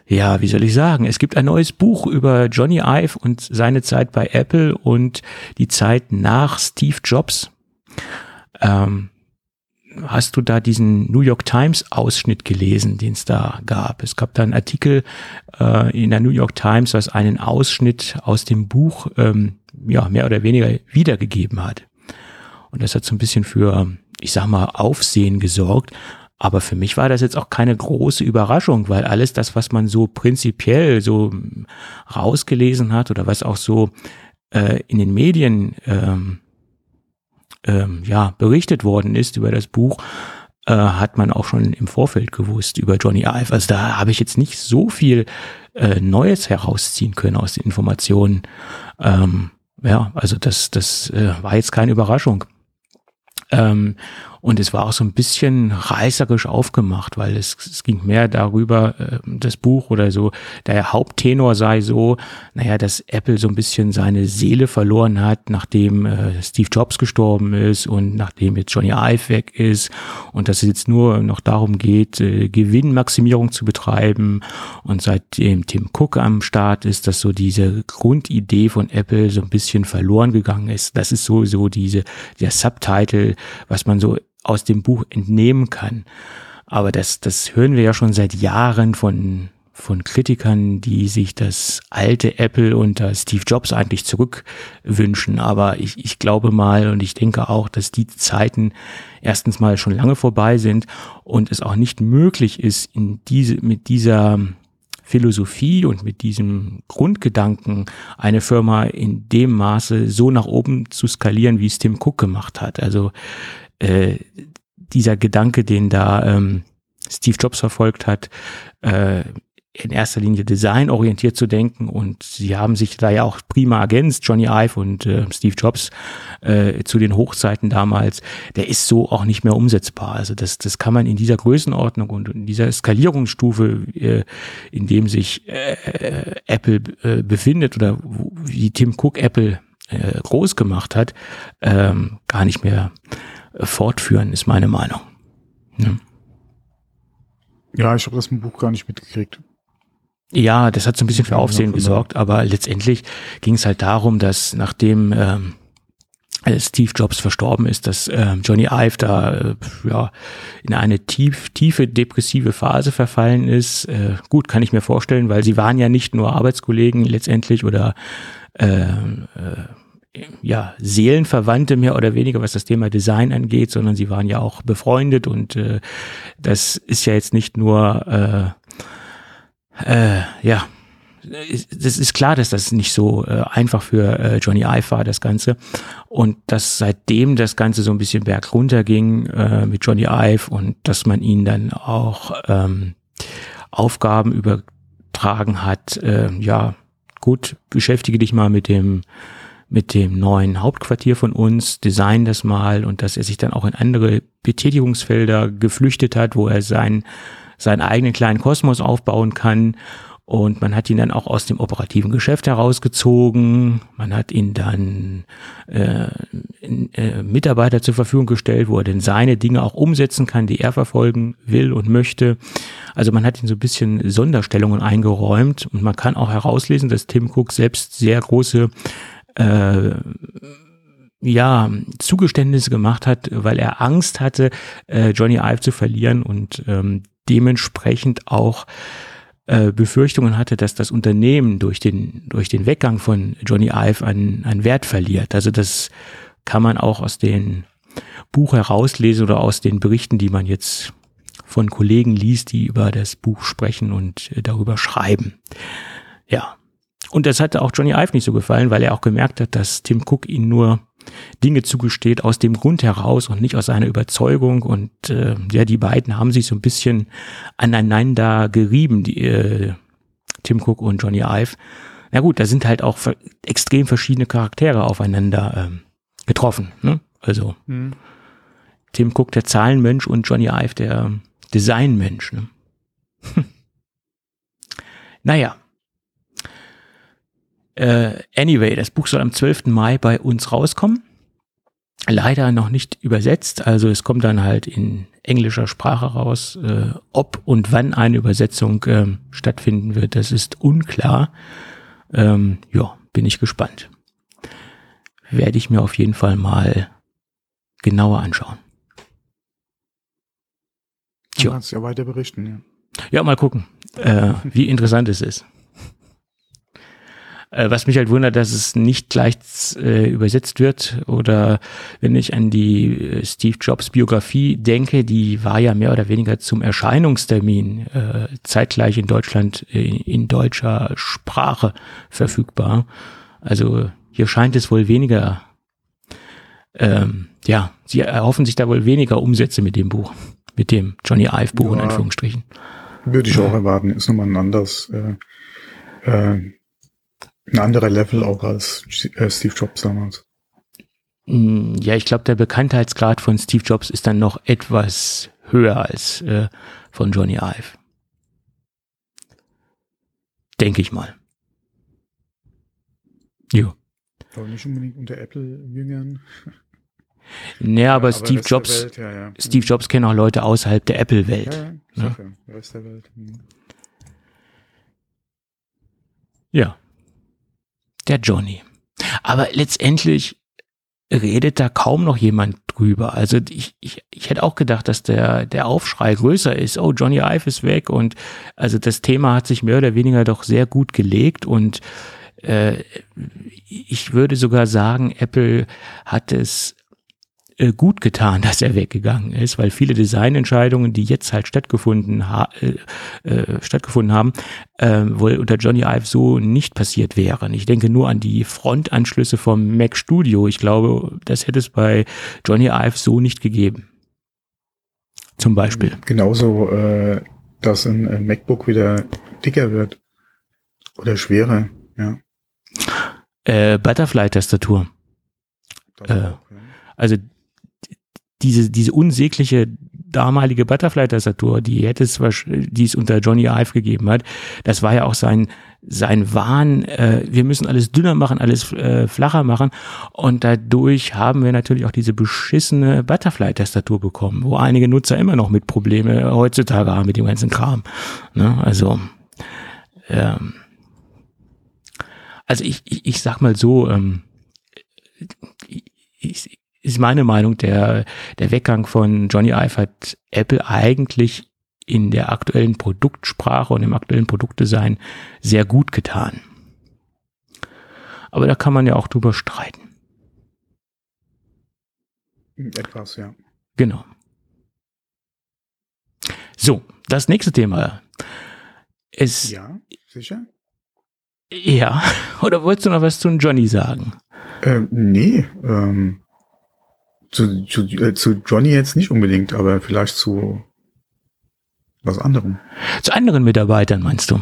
ja, wie soll ich sagen, es gibt ein neues Buch über Jony Ive und seine Zeit bei Apple und die Zeit nach Steve Jobs. Ähm, hast du da diesen New York Times Ausschnitt gelesen, den es da gab? Es gab da einen Artikel äh, in der New York Times, was einen Ausschnitt aus dem Buch ähm, ja mehr oder weniger wiedergegeben hat. Und das hat so ein bisschen für, ich sag mal, Aufsehen gesorgt. Aber für mich war das jetzt auch keine große Überraschung, weil alles das, was man so prinzipiell so rausgelesen hat oder was auch so äh, in den Medien ähm, ähm, ja, berichtet worden ist über das Buch, äh, hat man auch schon im Vorfeld gewusst über Jony Ive. Also da habe ich jetzt nicht so viel äh, Neues herausziehen können aus den Informationen. Ähm, ja, also das, das äh, war jetzt keine Überraschung. Ähm, und es war auch so ein bisschen reißerisch aufgemacht, weil es, es ging mehr darüber, äh, das Buch oder so, der Haupttenor sei so, naja, dass Apple so ein bisschen seine Seele verloren hat, nachdem äh, Steve Jobs gestorben ist und nachdem jetzt Jony Ive weg ist und dass es jetzt nur noch darum geht, äh, Gewinnmaximierung zu betreiben und seitdem Tim Cook am Start ist, dass so diese Grundidee von Apple so ein bisschen verloren gegangen ist. Das ist so, so diese, der Subtitle, was man so aus dem Buch entnehmen kann. Aber das, das hören wir ja schon seit Jahren von, von Kritikern, die sich das alte Apple unter Steve Jobs eigentlich zurückwünschen. Aber ich, ich glaube mal und ich denke auch, dass die Zeiten erstens mal schon lange vorbei sind und es auch nicht möglich ist, in diese, mit dieser Philosophie und mit diesem Grundgedanken eine Firma in dem Maße so nach oben zu skalieren, wie es Tim Cook gemacht hat. Also äh, dieser Gedanke, den da ähm, Steve Jobs verfolgt hat, äh, in erster Linie designorientiert zu denken, und sie haben sich da ja auch prima ergänzt, Jony Ive und äh, Steve Jobs äh, zu den Hochzeiten damals, der ist so auch nicht mehr umsetzbar. Also das, das kann man in dieser Größenordnung und in dieser Skalierungsstufe, äh, in dem sich äh, äh, Apple äh, befindet oder wie Tim Cook Apple äh, groß gemacht hat, äh, gar nicht mehr äh, fortführen, ist meine Meinung. Hm. Ja, ich habe das im Buch gar nicht mitgekriegt. Ja, das hat so ein bisschen für Aufsehen gesorgt, aber letztendlich ging es halt darum, dass nachdem ähm, Steve Jobs verstorben ist, dass ähm, Jony Ive da äh, ja in eine tief, tiefe depressive Phase verfallen ist. Äh, gut, kann ich mir vorstellen, weil sie waren ja nicht nur Arbeitskollegen letztendlich oder äh, äh, ja, Seelenverwandte mehr oder weniger, was das Thema Design angeht, sondern sie waren ja auch befreundet und äh, das ist ja jetzt nicht nur, äh, äh, ja, das ist klar, dass das nicht so äh, einfach für äh, Jony Ive war, das Ganze. Und dass seitdem das Ganze so ein bisschen bergunter ging äh, mit Jony Ive und dass man ihn dann auch ähm, Aufgaben übertragen hat, äh, ja, gut, beschäftige dich mal mit dem mit dem neuen Hauptquartier von uns, design das mal, und dass er sich dann auch in andere Betätigungsfelder geflüchtet hat, wo er seinen, seinen eigenen kleinen Kosmos aufbauen kann. Und man hat ihn dann auch aus dem operativen Geschäft herausgezogen. Man hat ihn dann äh, in, äh, Mitarbeiter zur Verfügung gestellt, wo er denn seine Dinge auch umsetzen kann, die er verfolgen will und möchte. Also man hat ihn so ein bisschen Sonderstellungen eingeräumt. Und man kann auch herauslesen, dass Tim Cook selbst sehr große äh, ja, Zugeständnisse gemacht hat, weil er Angst hatte, äh, Jony Ive zu verlieren und ähm, dementsprechend auch Befürchtungen hatte, dass das Unternehmen durch den durch den Weggang von Jony Ive an, an Wert verliert. Also das kann man auch aus dem Buch herauslesen oder aus den Berichten, die man jetzt von Kollegen liest, die über das Buch sprechen und darüber schreiben. Ja, und das hatte auch Jony Ive nicht so gefallen, weil er auch gemerkt hat, dass Tim Cook ihn nur Dinge zugesteht aus dem Grund heraus und nicht aus seiner Überzeugung, und äh, ja, die beiden haben sich so ein bisschen aneinander gerieben, die, äh, Tim Cook und Jony Ive. Na gut, da sind halt auch ver- extrem verschiedene Charaktere aufeinander ähm, getroffen, ne? Also mhm. Tim Cook, der Zahlenmensch, und Jony Ive, der Designmensch, ne? Naja. Uh, anyway, das Buch soll am zwölften Mai bei uns rauskommen. Leider noch nicht übersetzt, also es kommt dann halt in englischer Sprache raus. Uh, ob und wann eine Übersetzung uh, stattfinden wird, das ist unklar. Um, ja, bin ich gespannt. Werde ich mir auf jeden Fall mal genauer anschauen. Du kannst ja weiter berichten. Ja, ja, mal gucken, uh, wie interessant es ist. Was mich halt wundert, dass es nicht gleich äh, übersetzt wird, oder wenn ich an die äh, Steve Jobs Biografie denke, die war ja mehr oder weniger zum Erscheinungstermin äh, zeitgleich in Deutschland äh, in deutscher Sprache verfügbar. Also hier scheint es wohl weniger, ähm, ja, sie erhoffen sich da wohl weniger Umsätze mit dem Buch, mit dem Jony Ive Buch, ja, in Anführungsstrichen. Würde ich auch erwarten, ist nochmal ein anderes, äh, äh ein anderer Level auch als Steve Jobs damals. Ja, ich glaube, der Bekanntheitsgrad von Steve Jobs ist dann noch etwas höher als äh, von Jony Ive. Denke ich mal. Jo. Aber nicht unbedingt unter Apple-Jüngern. Nee, ja, aber, aber Steve Jobs, Welt, ja, ja. Steve Jobs kennen auch Leute außerhalb der Apple-Welt. Ja, ja, ne? Der Rest der Welt. Mhm. Ja. Der Jony. Aber letztendlich redet da kaum noch jemand drüber. Also ich, ich, ich hätte auch gedacht, dass der, der Aufschrei größer ist. Oh, Jony Ive ist weg, und also das Thema hat sich mehr oder weniger doch sehr gut gelegt, und äh, ich würde sogar sagen, Apple hat es äh, gut getan, dass er weggegangen ist, weil viele Designentscheidungen, die jetzt halt stattgefunden, ha- äh, stattgefunden haben, äh, wohl unter Jony Ive so nicht passiert wären. Ich denke nur an die Frontanschlüsse vom Mac Studio. Ich glaube, das hätte es bei Jony Ive so nicht gegeben. Zum Beispiel. Genauso, äh, dass ein MacBook wieder dicker wird oder schwerer, ja. Äh, Butterfly-Tastatur. Das äh, auch, ja. Also diese diese unsägliche damalige Butterfly-Tastatur, die hätte es, die es unter Jony Ive gegeben hat, das war ja auch sein sein Wahn. Äh, wir müssen alles dünner machen, alles äh, flacher machen, und dadurch haben wir natürlich auch diese beschissene Butterfly-Tastatur bekommen, wo einige Nutzer immer noch mit Probleme heutzutage haben mit dem ganzen Kram. Ne? Also ähm, also ich, ich ich sag mal so, ähm, ich ist meine Meinung, der, der Weggang von Jony Ive hat Apple eigentlich in der aktuellen Produktsprache und im aktuellen Produktdesign sehr gut getan. Aber da kann man ja auch drüber streiten. Etwas, ja. Genau. So, das nächste Thema ist... Ja, sicher? Ja, oder wolltest du noch was zu Jony sagen? Ähm, nee, ähm, zu, zu, äh, zu Jony jetzt nicht unbedingt, aber vielleicht zu was anderem. Zu anderen Mitarbeitern, meinst du?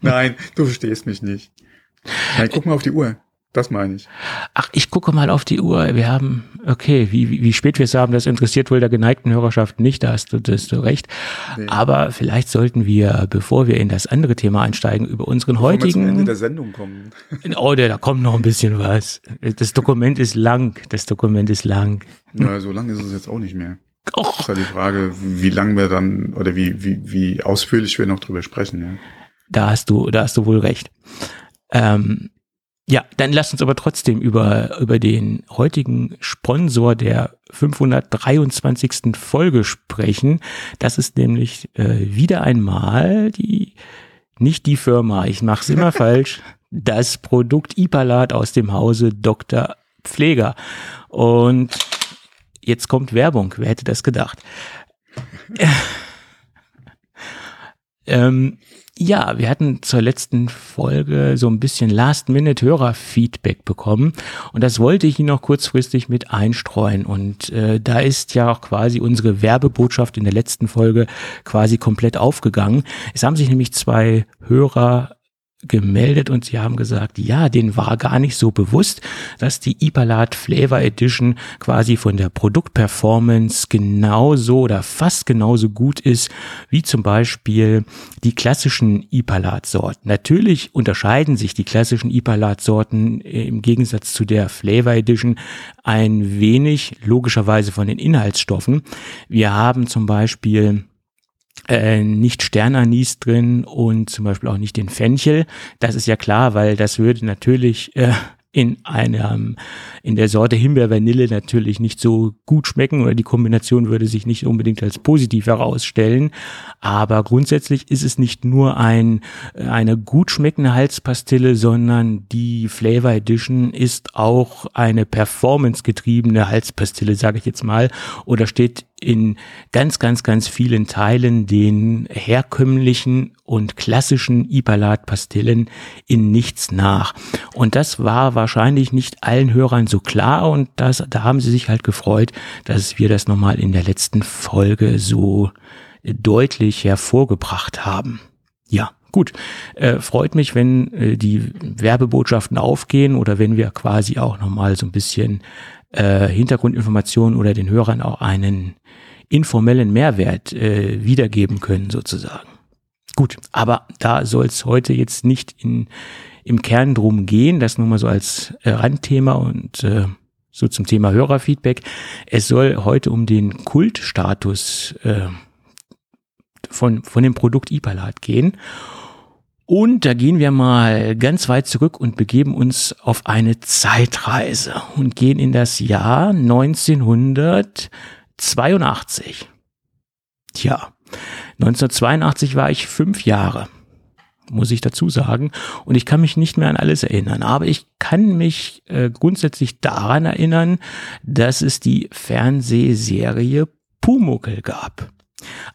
Nein, du verstehst mich nicht. Nein, guck mal auf die Uhr. Das meine ich. Ach, ich gucke mal auf die Uhr. Wir haben, okay, wie, wie, wie spät wir es haben, das interessiert wohl der geneigten Hörerschaft nicht, da hast du, da hast du recht. Nee. Aber vielleicht sollten wir, bevor wir in das andere Thema einsteigen, über unseren bevor heutigen... Wir zum Ende der Sendung kommen. Oh, da kommt noch ein bisschen was. Das Dokument ist lang. Das Dokument ist lang. Na, so lang ist es jetzt auch nicht mehr. Och. Das ist halt die Frage, wie lang wir dann, oder wie, wie, wie ausführlich wir noch drüber sprechen. Ja. Da hast du, da hast du wohl recht. Ähm... Ja, dann lasst uns aber trotzdem über über den heutigen Sponsor der fünfhundertdreiundzwanzigsten Folge sprechen. Das ist nämlich äh, wieder einmal die, nicht die Firma, ich mache es immer falsch, das Produkt iPalat aus dem Hause Doktor Pfleger. Und jetzt kommt Werbung, wer hätte das gedacht? ähm... Ja, wir hatten zur letzten Folge so ein bisschen Last-Minute-Hörer-Feedback bekommen und das wollte ich Ihnen noch kurzfristig mit einstreuen und äh, da ist ja auch quasi unsere Werbebotschaft in der letzten Folge quasi komplett aufgegangen. Es haben sich nämlich zwei Hörer gemeldet und sie haben gesagt, ja, denen war gar nicht so bewusst, dass die iPalat Flavor Edition quasi von der Produktperformance genauso oder fast genauso gut ist, wie zum Beispiel die klassischen iPalat-Sorten. Natürlich unterscheiden sich die klassischen iPalat-Sorten im Gegensatz zu der Flavor Edition ein wenig, logischerweise von den Inhaltsstoffen. Wir haben zum Beispiel Äh, nicht Sternanis drin und zum Beispiel auch nicht den Fenchel. Das ist ja klar, weil das würde natürlich äh, in einem, in der Sorte Himbeer-Vanille natürlich nicht so gut schmecken oder die Kombination würde sich nicht unbedingt als positiv herausstellen. Aber grundsätzlich ist es nicht nur ein, eine gut schmeckende Halspastille, sondern die Flavor Edition ist auch eine performancegetriebene Halspastille, sage ich jetzt mal, oder steht in ganz, ganz, ganz vielen Teilen den herkömmlichen und klassischen iPalat-Pastillen in nichts nach. Und das war wahrscheinlich nicht allen Hörern so klar und das, da haben sie sich halt gefreut, dass wir das nochmal in der letzten Folge so deutlich hervorgebracht haben. Ja. Gut, äh, freut mich, wenn äh, die Werbebotschaften aufgehen oder wenn wir quasi auch nochmal so ein bisschen äh, Hintergrundinformationen oder den Hörern auch einen informellen Mehrwert äh, wiedergeben können sozusagen. Gut, aber da soll es heute jetzt nicht in, im Kern drum gehen, das nur mal so als äh, Randthema und äh, so zum Thema Hörerfeedback. Es soll heute um den Kultstatus äh, von, von dem Produkt iPalat gehen. Und da gehen wir mal ganz weit zurück und begeben uns auf eine Zeitreise und gehen in das Jahr neunzehnhundertzweiundachtzig. Tja, neunzehnhundertzweiundachtzig war ich fünf Jahre, muss ich dazu sagen. Und ich kann mich nicht mehr an alles erinnern. Aber ich kann mich äh, grundsätzlich daran erinnern, dass es die Fernsehserie Pumuckl gab.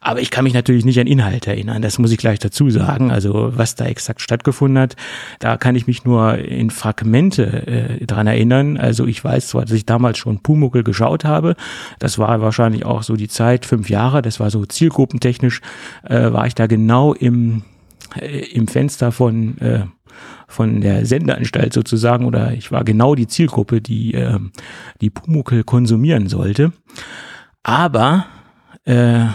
Aber ich kann mich natürlich nicht an Inhalt erinnern, das muss ich gleich dazu sagen, also was da exakt stattgefunden hat, da kann ich mich nur in Fragmente äh, dran erinnern, also ich weiß zwar, dass ich damals schon Pumuckl geschaut habe, das war wahrscheinlich auch so die Zeit, fünf Jahre, das war so zielgruppentechnisch, äh, war ich da genau im, äh, im Fenster von, äh, von der Sendeanstalt sozusagen oder ich war genau die Zielgruppe, die, äh, die Pumuckl konsumieren sollte, aber äh,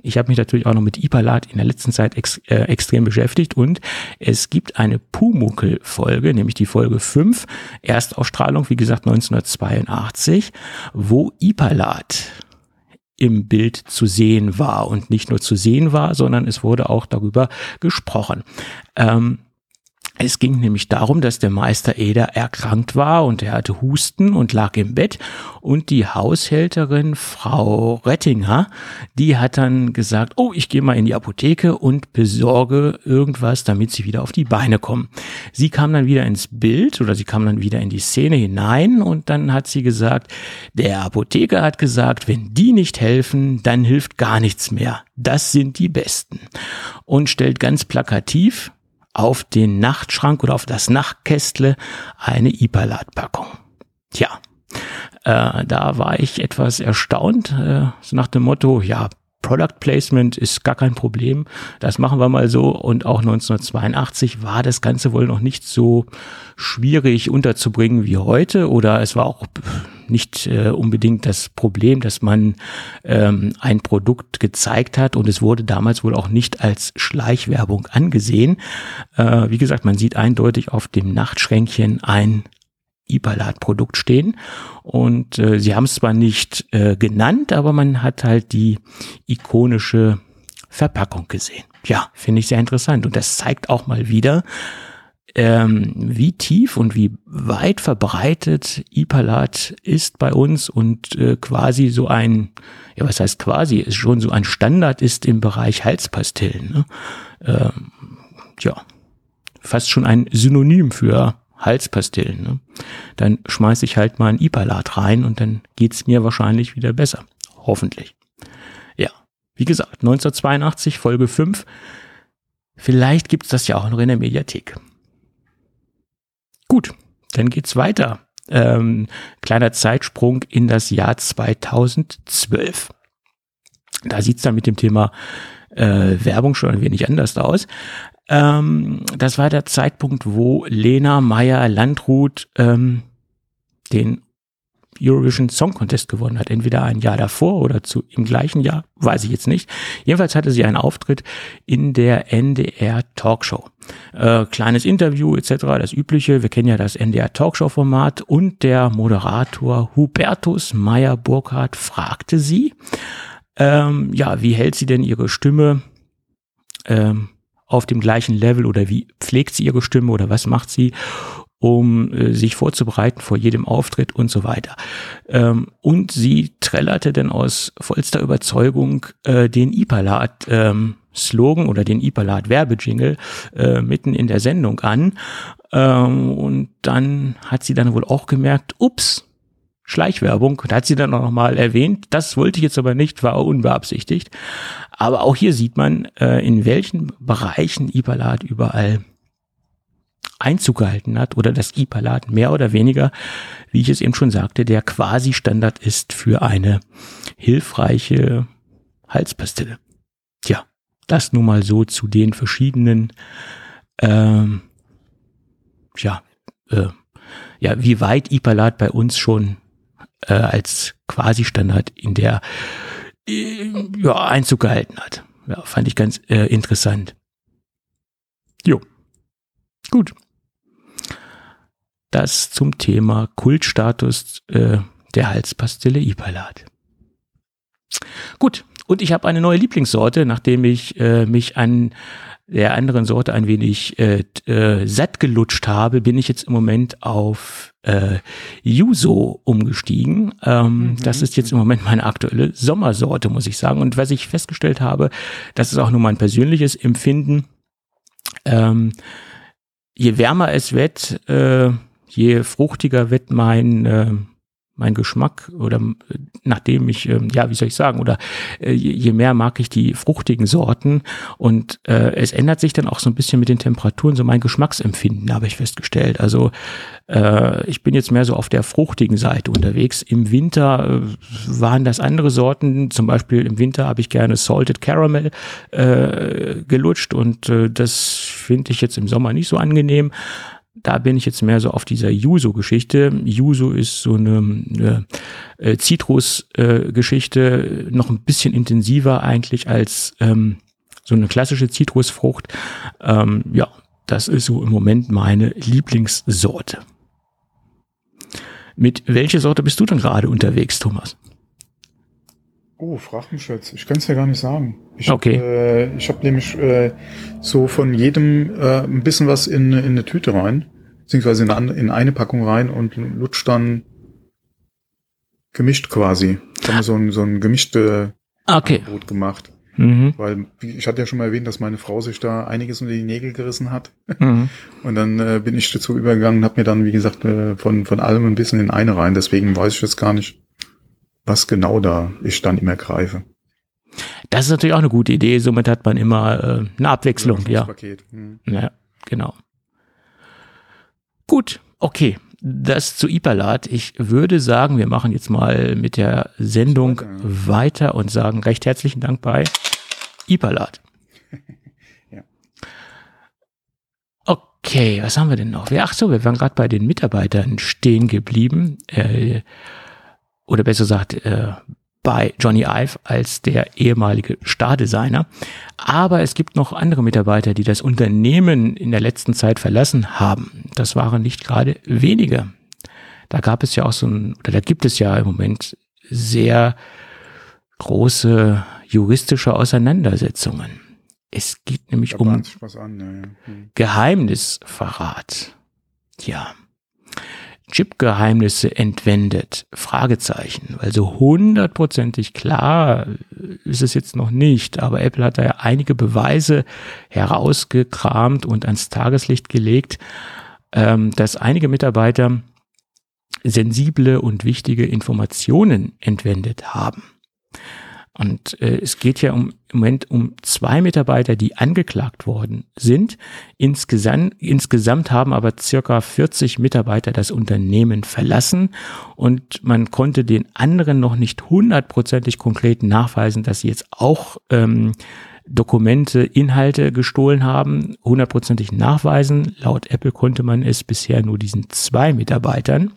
ich habe mich natürlich auch noch mit iPalat in der letzten Zeit ex, äh, extrem beschäftigt und es gibt eine Pumuckl-Folge, nämlich die Folge fünf, Erstausstrahlung, wie gesagt neunzehnhundertzweiundachtzig, wo iPalat im Bild zu sehen war und nicht nur zu sehen war, sondern es wurde auch darüber gesprochen. Ähm, Es ging nämlich darum, dass der Meister Eder erkrankt war und er hatte Husten und lag im Bett. Und die Haushälterin, Frau Rettinger, die hat dann gesagt, oh, ich gehe mal in die Apotheke und besorge irgendwas, damit sie wieder auf die Beine kommen. Sie kam dann wieder ins Bild oder sie kam dann wieder in die Szene hinein und dann hat sie gesagt, der Apotheker hat gesagt, wenn die nicht helfen, dann hilft gar nichts mehr. Das sind die Besten. Und stellt ganz plakativ auf den Nachtschrank oder auf das Nachtkästle eine iPalat-Packung. Tja, äh, da war ich etwas erstaunt, äh, so nach dem Motto, ja, Product Placement ist gar kein Problem, das machen wir mal so. Und auch neunzehnhundertzweiundachtzig war das Ganze wohl noch nicht so schwierig unterzubringen wie heute, oder es war auch nicht äh, unbedingt das Problem, dass man ähm, ein Produkt gezeigt hat, und es wurde damals wohl auch nicht als Schleichwerbung angesehen. Äh, wie gesagt, man sieht eindeutig auf dem Nachtschränkchen ein iPalat-Produkt stehen, und äh, sie haben es zwar nicht äh, genannt, aber man hat halt die ikonische Verpackung gesehen. Ja, finde ich sehr interessant, und das zeigt auch mal wieder, ähm, wie tief und wie weit verbreitet iPalat ist bei uns und äh, quasi so ein, ja was heißt quasi, ist schon so ein Standard ist im Bereich Halspastillen. Ne? Ähm, ja, fast schon ein Synonym für Halspastillen, ne? Dann schmeiß ich halt mal ein iPalat rein und dann geht's mir wahrscheinlich wieder besser. Hoffentlich. Ja, wie gesagt, neunzehnhundertzweiundachtzig, Folge fünf. Vielleicht gibt's das ja auch noch in der Mediathek. Gut, dann geht's weiter. Ähm, kleiner Zeitsprung in das Jahr zweitausendzwölf. Da sieht's dann mit dem Thema äh, Werbung schon ein wenig anders aus. Ähm, das war der Zeitpunkt, wo Lena Meyer-Landrut ähm, den Eurovision Song Contest gewonnen hat. Entweder ein Jahr davor oder zu, im gleichen Jahr, weiß ich jetzt nicht. Jedenfalls hatte sie einen Auftritt in der N D R Talkshow. Äh, kleines Interview et cetera, das Übliche. Wir kennen ja das N D R Talkshow-Format. Und der Moderator Hubertus Meyer-Burkhardt fragte sie, ähm, ja, wie hält sie denn ihre Stimme ähm, auf dem gleichen Level, oder wie pflegt sie ihre Stimme oder was macht sie, um äh, sich vorzubereiten vor jedem Auftritt und so weiter. Ähm, und sie trällerte dann aus vollster Überzeugung äh, den iPalat-Slogan ähm, oder den iPalat-Werbejingle äh, mitten in der Sendung an. Ähm, und dann hat sie dann wohl auch gemerkt, ups, Schleichwerbung, da hat sie dann auch nochmal erwähnt, das wollte ich jetzt aber nicht, war unbeabsichtigt. Aber auch hier sieht man, in welchen Bereichen iPalat überall Einzug gehalten hat oder das iPalat mehr oder weniger, wie ich es eben schon sagte, der quasi Standard ist für eine hilfreiche Halspastille. Tja, das nun mal so zu den verschiedenen, ähm, ja, äh, ja, wie weit iPalat bei uns schon als quasi Standard in der äh, ja, Einzug gehalten hat. Ja, fand ich ganz äh, interessant. Jo. Gut. Das zum Thema Kultstatus äh, der Halspastille iPalat. Gut. Und ich habe eine neue Lieblingssorte, nachdem ich äh, mich an der anderen Sorte ein wenig äh, äh, satt gelutscht habe, bin ich jetzt im Moment auf äh, Yuzu umgestiegen. Ähm, mhm. Das ist jetzt im Moment meine aktuelle Sommersorte, muss ich sagen. Und was ich festgestellt habe, das ist auch nur mein persönliches Empfinden. Ähm, je wärmer es wird, äh, je fruchtiger wird mein äh, mein Geschmack, oder nachdem ich, ähm, ja, wie soll ich sagen, oder äh, je, je mehr mag ich die fruchtigen Sorten, und äh, es ändert sich dann auch so ein bisschen mit den Temperaturen, so mein Geschmacksempfinden, habe ich festgestellt. Also äh, ich bin jetzt mehr so auf der fruchtigen Seite unterwegs. Im Winter äh, waren das andere Sorten, zum Beispiel im Winter habe ich gerne Salted Caramel äh, gelutscht, und äh, das finde ich jetzt im Sommer nicht so angenehm. Da bin ich jetzt mehr so auf dieser Yuzu-Geschichte. Yuzu ist so eine äh, Zitrus-Geschichte, äh, noch ein bisschen intensiver eigentlich als ähm, so eine klassische Zitrusfrucht. Ähm, ja, das ist so im Moment meine Lieblingssorte. Mit welcher Sorte bist du denn gerade unterwegs, Thomas? Oh, frag mich jetzt. Ich kann es ja gar nicht sagen. Ich okay. hab, äh, ich habe nämlich äh, so von jedem äh, ein bisschen was in, in eine Tüte rein, beziehungsweise in eine, in eine Packung rein und lutscht dann gemischt quasi. Da haben wir so ein, so ein gemischte okay. Angebot gemacht. Mhm. Weil ich hatte ja schon mal erwähnt, dass meine Frau sich da einiges unter die Nägel gerissen hat. Mhm. Und dann äh, bin ich dazu übergegangen und habe mir dann, wie gesagt, äh, von, von allem ein bisschen in eine rein. Deswegen weiß ich jetzt gar nicht, was genau da ich dann immer greife. Das ist natürlich auch eine gute Idee. Somit hat man immer äh, eine Abwechslung. Ja, Paket. Hm. Ja, genau. Gut, okay. Das zu iPalat. Ich würde sagen, wir machen jetzt mal mit der Sendung weiter und sagen recht herzlichen Dank bei iPalat. Ja. Okay, was haben wir denn noch? Ach so, wir waren gerade bei den Mitarbeitern stehen geblieben. Äh, oder besser gesagt äh, bei Jony Ive als der ehemalige Stardesigner. Aber es gibt noch andere Mitarbeiter, die das Unternehmen in der letzten Zeit verlassen haben. Das waren nicht gerade wenige. Da gab es ja auch so ein, oder da gibt es ja im Moment sehr große juristische Auseinandersetzungen. Es geht nämlich da um an, ja, ja. Hm. Geheimnisverrat. Ja. Chip-Geheimnisse entwendet, Fragezeichen. Also hundertprozentig klar ist es jetzt noch nicht, aber Apple hat da ja einige Beweise herausgekramt und ans Tageslicht gelegt, dass einige Mitarbeiter sensible und wichtige Informationen entwendet haben. Und äh, es geht ja um, im Moment um zwei Mitarbeiter, die angeklagt worden sind. Insgesamt, insgesamt haben aber circa vierzig Mitarbeiter das Unternehmen verlassen und man konnte den anderen noch nicht hundertprozentig konkret nachweisen, dass sie jetzt auch ähm, Dokumente, Inhalte gestohlen haben. Hundertprozentig nachweisen. Laut Apple konnte man es bisher nur diesen zwei Mitarbeitern.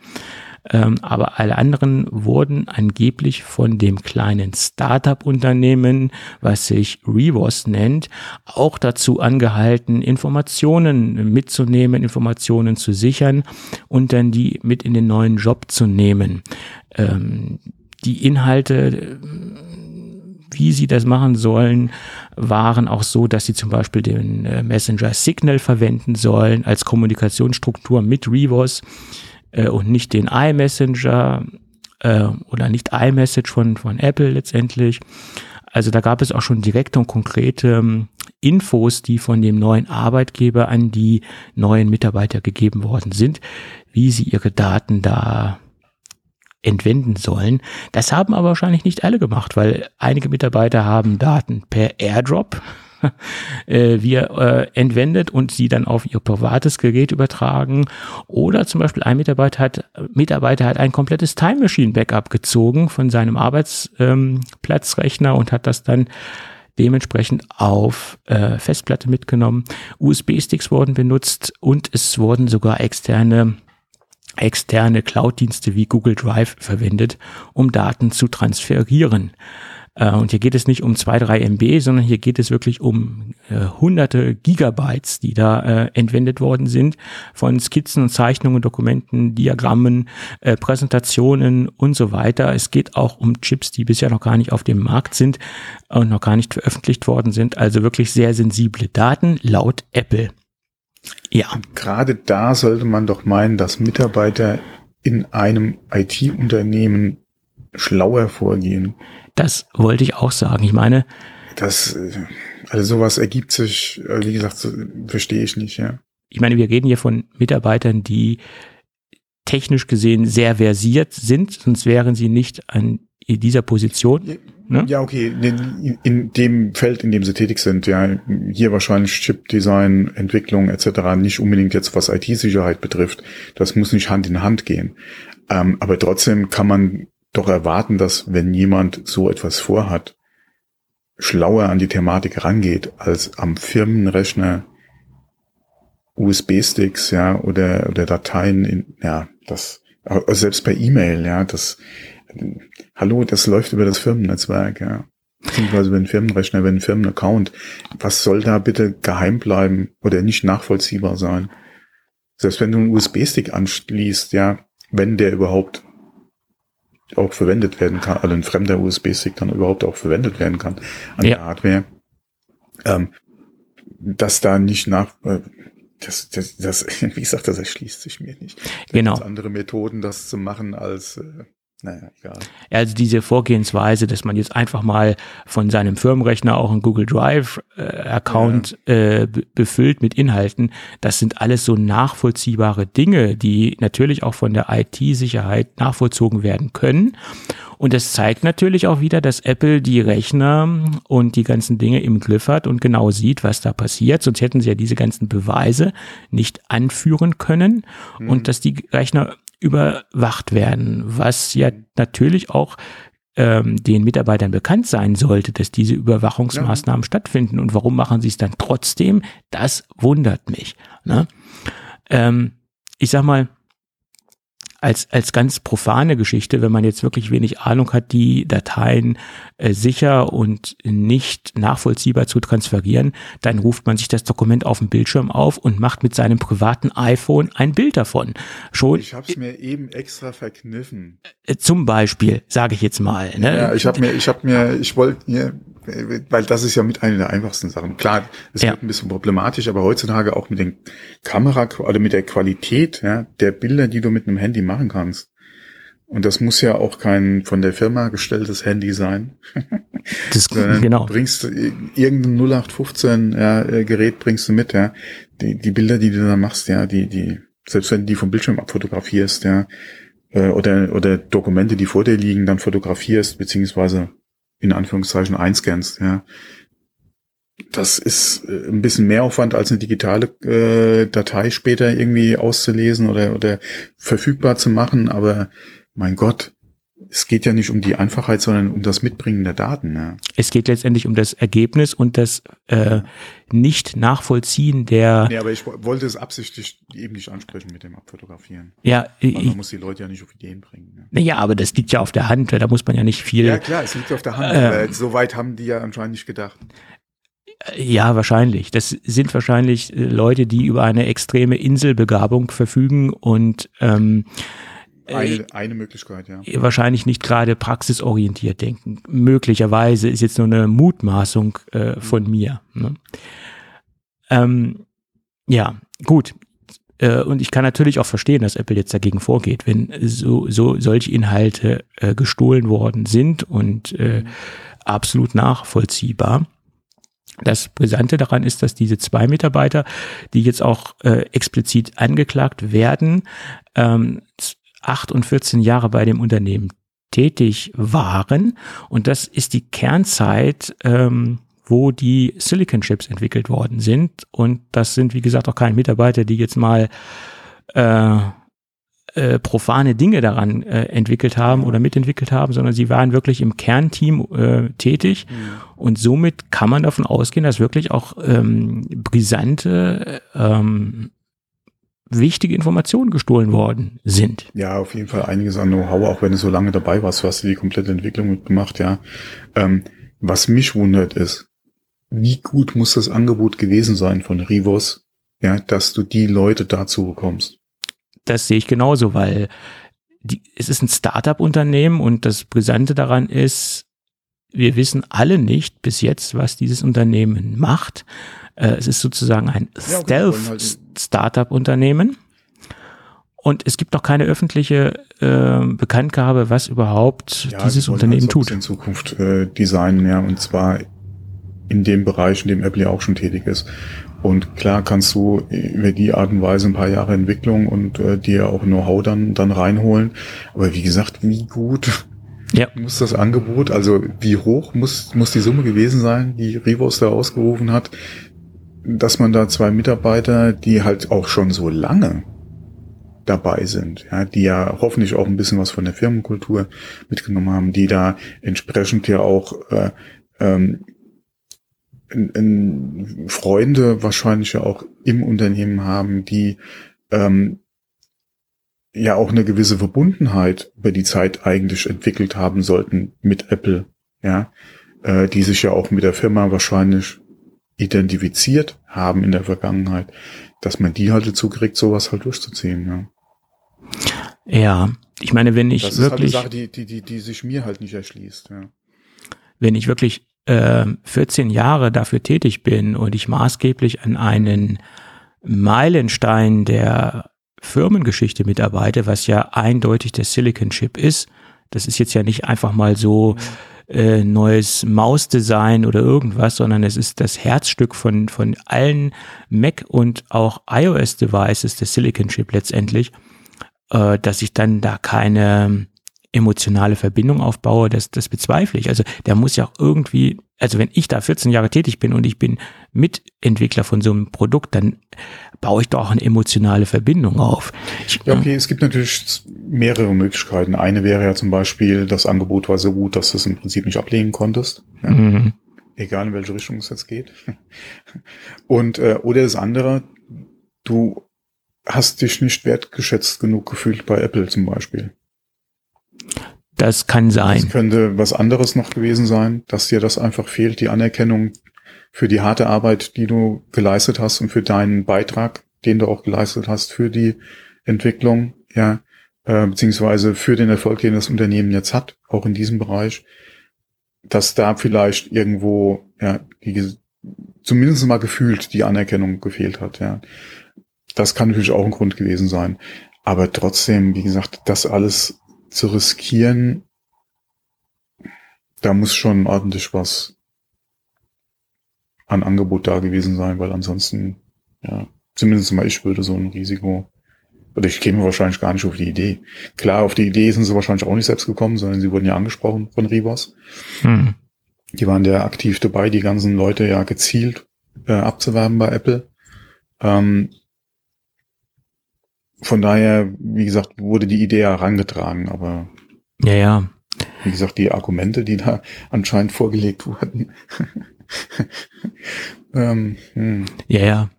Ähm, aber alle anderen wurden angeblich von dem kleinen Startup-Unternehmen, was sich Rivos nennt, auch dazu angehalten, Informationen mitzunehmen, Informationen zu sichern und dann die mit in den neuen Job zu nehmen. Ähm, die Inhalte, wie sie das machen sollen, waren auch so, dass sie zum Beispiel den äh, Messenger Signal verwenden sollen als Kommunikationsstruktur mit Rivos. Und nicht den iMessenger äh, oder nicht iMessage von, von Apple letztendlich. Also da gab es auch schon direkte und konkrete Infos, die von dem neuen Arbeitgeber an die neuen Mitarbeiter gegeben worden sind, wie sie ihre Daten da entwenden sollen. Das haben aber wahrscheinlich nicht alle gemacht, weil einige Mitarbeiter haben Daten per AirDrop wir äh, entwendet und sie dann auf ihr privates Gerät übertragen. Oder zum Beispiel ein Mitarbeiter hat, Mitarbeiter hat ein komplettes Time Machine Backup gezogen von seinem Arbeitsplatzrechner ähm, und hat das dann dementsprechend auf äh, Festplatte mitgenommen. U S B-Sticks wurden benutzt und es wurden sogar externe, externe Cloud-Dienste wie Google Drive verwendet, um Daten zu transferieren. Und hier geht es nicht um zwei, drei Megabyte, sondern hier geht es wirklich um äh, hunderte Gigabytes, die da äh, entwendet worden sind, von Skizzen und Zeichnungen, Dokumenten, Diagrammen, äh, Präsentationen und so weiter. Es geht auch um Chips, die bisher noch gar nicht auf dem Markt sind und noch gar nicht veröffentlicht worden sind. Also wirklich sehr sensible Daten laut Apple. Ja. Und gerade da sollte man doch meinen, dass Mitarbeiter in einem I T-Unternehmen schlauer vorgehen. Das wollte ich auch sagen. Ich meine, das, also sowas ergibt sich, wie gesagt, verstehe ich nicht, ja. Ich meine, wir reden hier von Mitarbeitern, die technisch gesehen sehr versiert sind, sonst wären sie nicht an dieser Position. Ne? Ja, okay, in, in dem Feld, in dem sie tätig sind, ja, hier wahrscheinlich Chip-Design, Entwicklung et cetera, nicht unbedingt jetzt, was I T-Sicherheit betrifft. Das muss nicht Hand in Hand gehen. Ähm, aber trotzdem kann man doch erwarten, dass, wenn jemand so etwas vorhat, schlauer an die Thematik rangeht, als am Firmenrechner U S B-Sticks, ja, oder, oder Dateien in, ja, das, selbst per E-Mail, ja, das, hallo, das läuft über das Firmennetzwerk, ja, beziehungsweise über den Firmenrechner, über den Firmenaccount. Was soll da bitte geheim bleiben oder nicht nachvollziehbar sein? Selbst wenn du einen U S B-Stick anschließt, ja, wenn der überhaupt auch verwendet werden kann, also ein fremder U S B-Stick dann überhaupt auch verwendet werden kann an ja. der Hardware, ähm, dass da nicht nach, äh, das, das, das, wie gesagt, das erschließt sich mir nicht. Da genau. gibt es andere Methoden, das zu machen als, äh, naja, egal. Also diese Vorgehensweise, dass man jetzt einfach mal von seinem Firmenrechner auch einen Google Drive-Account äh, ja. äh, b- befüllt mit Inhalten, das sind alles so nachvollziehbare Dinge, die natürlich auch von der I T-Sicherheit nachvollzogen werden können. Und das zeigt natürlich auch wieder, dass Apple die Rechner und die ganzen Dinge im Griff hat und genau sieht, was da passiert. Sonst hätten sie ja diese ganzen Beweise nicht anführen können mhm. und dass die Rechner überwacht werden, was ja natürlich auch ähm, den Mitarbeitern bekannt sein sollte, dass diese Überwachungsmaßnahmen ja. stattfinden. Und warum machen sie es dann trotzdem? Das wundert mich. Ne? Ähm, ich sag mal, als als ganz profane Geschichte, wenn man jetzt wirklich wenig Ahnung hat, die Dateien äh, sicher und nicht nachvollziehbar zu transferieren, dann ruft man sich das Dokument auf dem Bildschirm auf und macht mit seinem privaten iPhone ein Bild davon. Schon, ich habe es mir äh, eben extra verkniffen. Äh, zum Beispiel, sage ich jetzt mal. Ne? Ja, ich habe mir, ich habe mir, ich wollte mir, weil das ist ja mit einer der einfachsten Sachen. Klar, es ja. wird ein bisschen problematisch, aber heutzutage auch mit den Kamera oder mit der Qualität ja, der Bilder, die du mit einem Handy machst, machen kannst. Und das muss ja auch kein von der Firma gestelltes Handy sein. Das genau. Bringst irgendein null acht fünfzehn ja, Gerät bringst du mit, ja. Die, die Bilder, die du da machst, ja, die die selbst wenn du die vom Bildschirm abfotografierst, ja, oder oder Dokumente, die vor dir liegen, dann fotografierst beziehungsweise in Anführungszeichen einscannst, ja. Das ist ein bisschen mehr Aufwand als eine digitale äh, Datei später irgendwie auszulesen oder, oder verfügbar zu machen. Aber mein Gott, es geht ja nicht um die Einfachheit, sondern um das Mitbringen der Daten. Ja. Es geht letztendlich um das Ergebnis und das äh, Nicht-Nachvollziehen der... Nee, aber ich wollte es absichtlich eben nicht ansprechen mit dem Abfotografieren. Ja, man, man ich, muss die Leute ja nicht auf Ideen bringen. Ja. ja, aber das liegt ja auf der Hand, da muss man ja nicht viel... Ja klar, es liegt auf der Hand, äh, aber so weit haben die ja anscheinend nicht gedacht. Ja, wahrscheinlich. Das sind wahrscheinlich Leute, die über eine extreme Inselbegabung verfügen und ähm, eine, eine Möglichkeit, ja. Wahrscheinlich nicht gerade praxisorientiert denken. Möglicherweise ist jetzt nur eine Mutmaßung äh, von mir. Ne? Ähm, ja, gut. Äh, und ich kann natürlich auch verstehen, dass Apple jetzt dagegen vorgeht, wenn so, so solche Inhalte äh, gestohlen worden sind und äh, mhm. absolut nachvollziehbar. Das Brisante daran ist, dass diese zwei Mitarbeiter, die jetzt auch äh, explizit angeklagt werden, ähm, acht und vierzehn Jahre bei dem Unternehmen tätig waren. Und das ist die Kernzeit, ähm, wo die Silicon-Chips entwickelt worden sind. Und das sind, wie gesagt, auch keine Mitarbeiter, die jetzt mal äh, äh, profane Dinge daran äh, entwickelt haben oder mitentwickelt haben, sondern sie waren wirklich im Kernteam äh, tätig. Mhm. Und somit kann man davon ausgehen, dass wirklich auch ähm, brisante, ähm, wichtige Informationen gestohlen worden sind. Ja, auf jeden Fall einiges an Know-how, auch wenn du so lange dabei warst, du hast die komplette Entwicklung mitgemacht, ja. Ähm, was mich wundert ist, wie gut muss das Angebot gewesen sein von Rivos, ja, dass du die Leute dazu bekommst? Das sehe ich genauso, weil die, es ist ein Start-up-Unternehmen und das Brisante daran ist, wir wissen alle nicht bis jetzt, was dieses Unternehmen macht. Es ist sozusagen ein ja, Stealth-Startup-Unternehmen. Und es gibt noch keine öffentliche äh, Bekanntgabe, was überhaupt ja, dieses Unternehmen also tut. In Zukunft äh, designen, ja, und zwar in dem Bereich, in dem Apple ja auch schon tätig ist. Und klar kannst du über die Art und Weise ein paar Jahre Entwicklung und äh, dir auch Know-how dann, dann reinholen. Aber wie gesagt, wie gut... Ja. Muss das Angebot, also wie hoch muss muss die Summe gewesen sein, die Rivos da ausgerufen hat, dass man da zwei Mitarbeiter, die halt auch schon so lange dabei sind, ja, die ja hoffentlich auch ein bisschen was von der Firmenkultur mitgenommen haben, die da entsprechend ja auch äh, ähm, in, in Freunde wahrscheinlich ja auch im Unternehmen haben, die ähm, ja auch eine gewisse Verbundenheit über die Zeit eigentlich entwickelt haben sollten mit Apple, ja, äh, die sich ja auch mit der Firma wahrscheinlich identifiziert haben in der Vergangenheit, dass man die halt dazu kriegt, sowas halt durchzuziehen, ja. Ja, ich meine, wenn ich das wirklich... Das ist halt eine Sache, die, die, die, die sich mir halt nicht erschließt. Ja. Wenn ich wirklich äh, vierzehn Jahre dafür tätig bin und ich maßgeblich an einen Meilenstein der Firmengeschichte mitarbeite, was ja eindeutig der Silicon Chip ist, das ist jetzt ja nicht einfach mal so äh, neues Mausdesign oder irgendwas, sondern es ist das Herzstück von, von allen Mac- und auch iOS-Devices, der Silicon Chip letztendlich, äh, dass ich dann da keine emotionale Verbindung aufbaue, das, das bezweifle ich. Also der muss ja auch irgendwie, also wenn ich da vierzehn Jahre tätig bin und ich bin Mitentwickler von so einem Produkt, dann baue ich da auch eine emotionale Verbindung auf. Ich, ja, okay, äh, es gibt natürlich mehrere Möglichkeiten. Eine wäre ja zum Beispiel, das Angebot war so gut, dass du es im Prinzip nicht ablehnen konntest. Ja? Mhm. Egal in welche Richtung es jetzt geht. Und äh, oder das andere, du hast dich nicht wertgeschätzt genug gefühlt bei Apple zum Beispiel. Das kann sein. Es könnte was anderes noch gewesen sein, dass dir das einfach fehlt, die Anerkennung für die harte Arbeit, die du geleistet hast und für deinen Beitrag, den du auch geleistet hast für die Entwicklung, ja, äh, beziehungsweise für den Erfolg, den das Unternehmen jetzt hat, auch in diesem Bereich, dass da vielleicht irgendwo, ja, die, zumindest mal gefühlt die Anerkennung gefehlt hat, ja. Das kann natürlich auch ein Grund gewesen sein. Aber trotzdem, wie gesagt, das alles zu riskieren, da muss schon ordentlich was an Angebot da gewesen sein, weil ansonsten, ja, zumindest mal ich würde so ein Risiko, oder ich käme wahrscheinlich gar nicht auf die Idee. Klar, auf die Idee sind sie wahrscheinlich auch nicht selbst gekommen, sondern sie wurden ja angesprochen von Rivos. Hm. Die waren ja aktiv dabei, die ganzen Leute ja gezielt äh, abzuwerben bei Apple. Ähm, Von daher, wie gesagt, wurde die Idee herangetragen, aber ja, ja. Wie gesagt, die Argumente, die da anscheinend vorgelegt wurden. ähm, hm. Ja,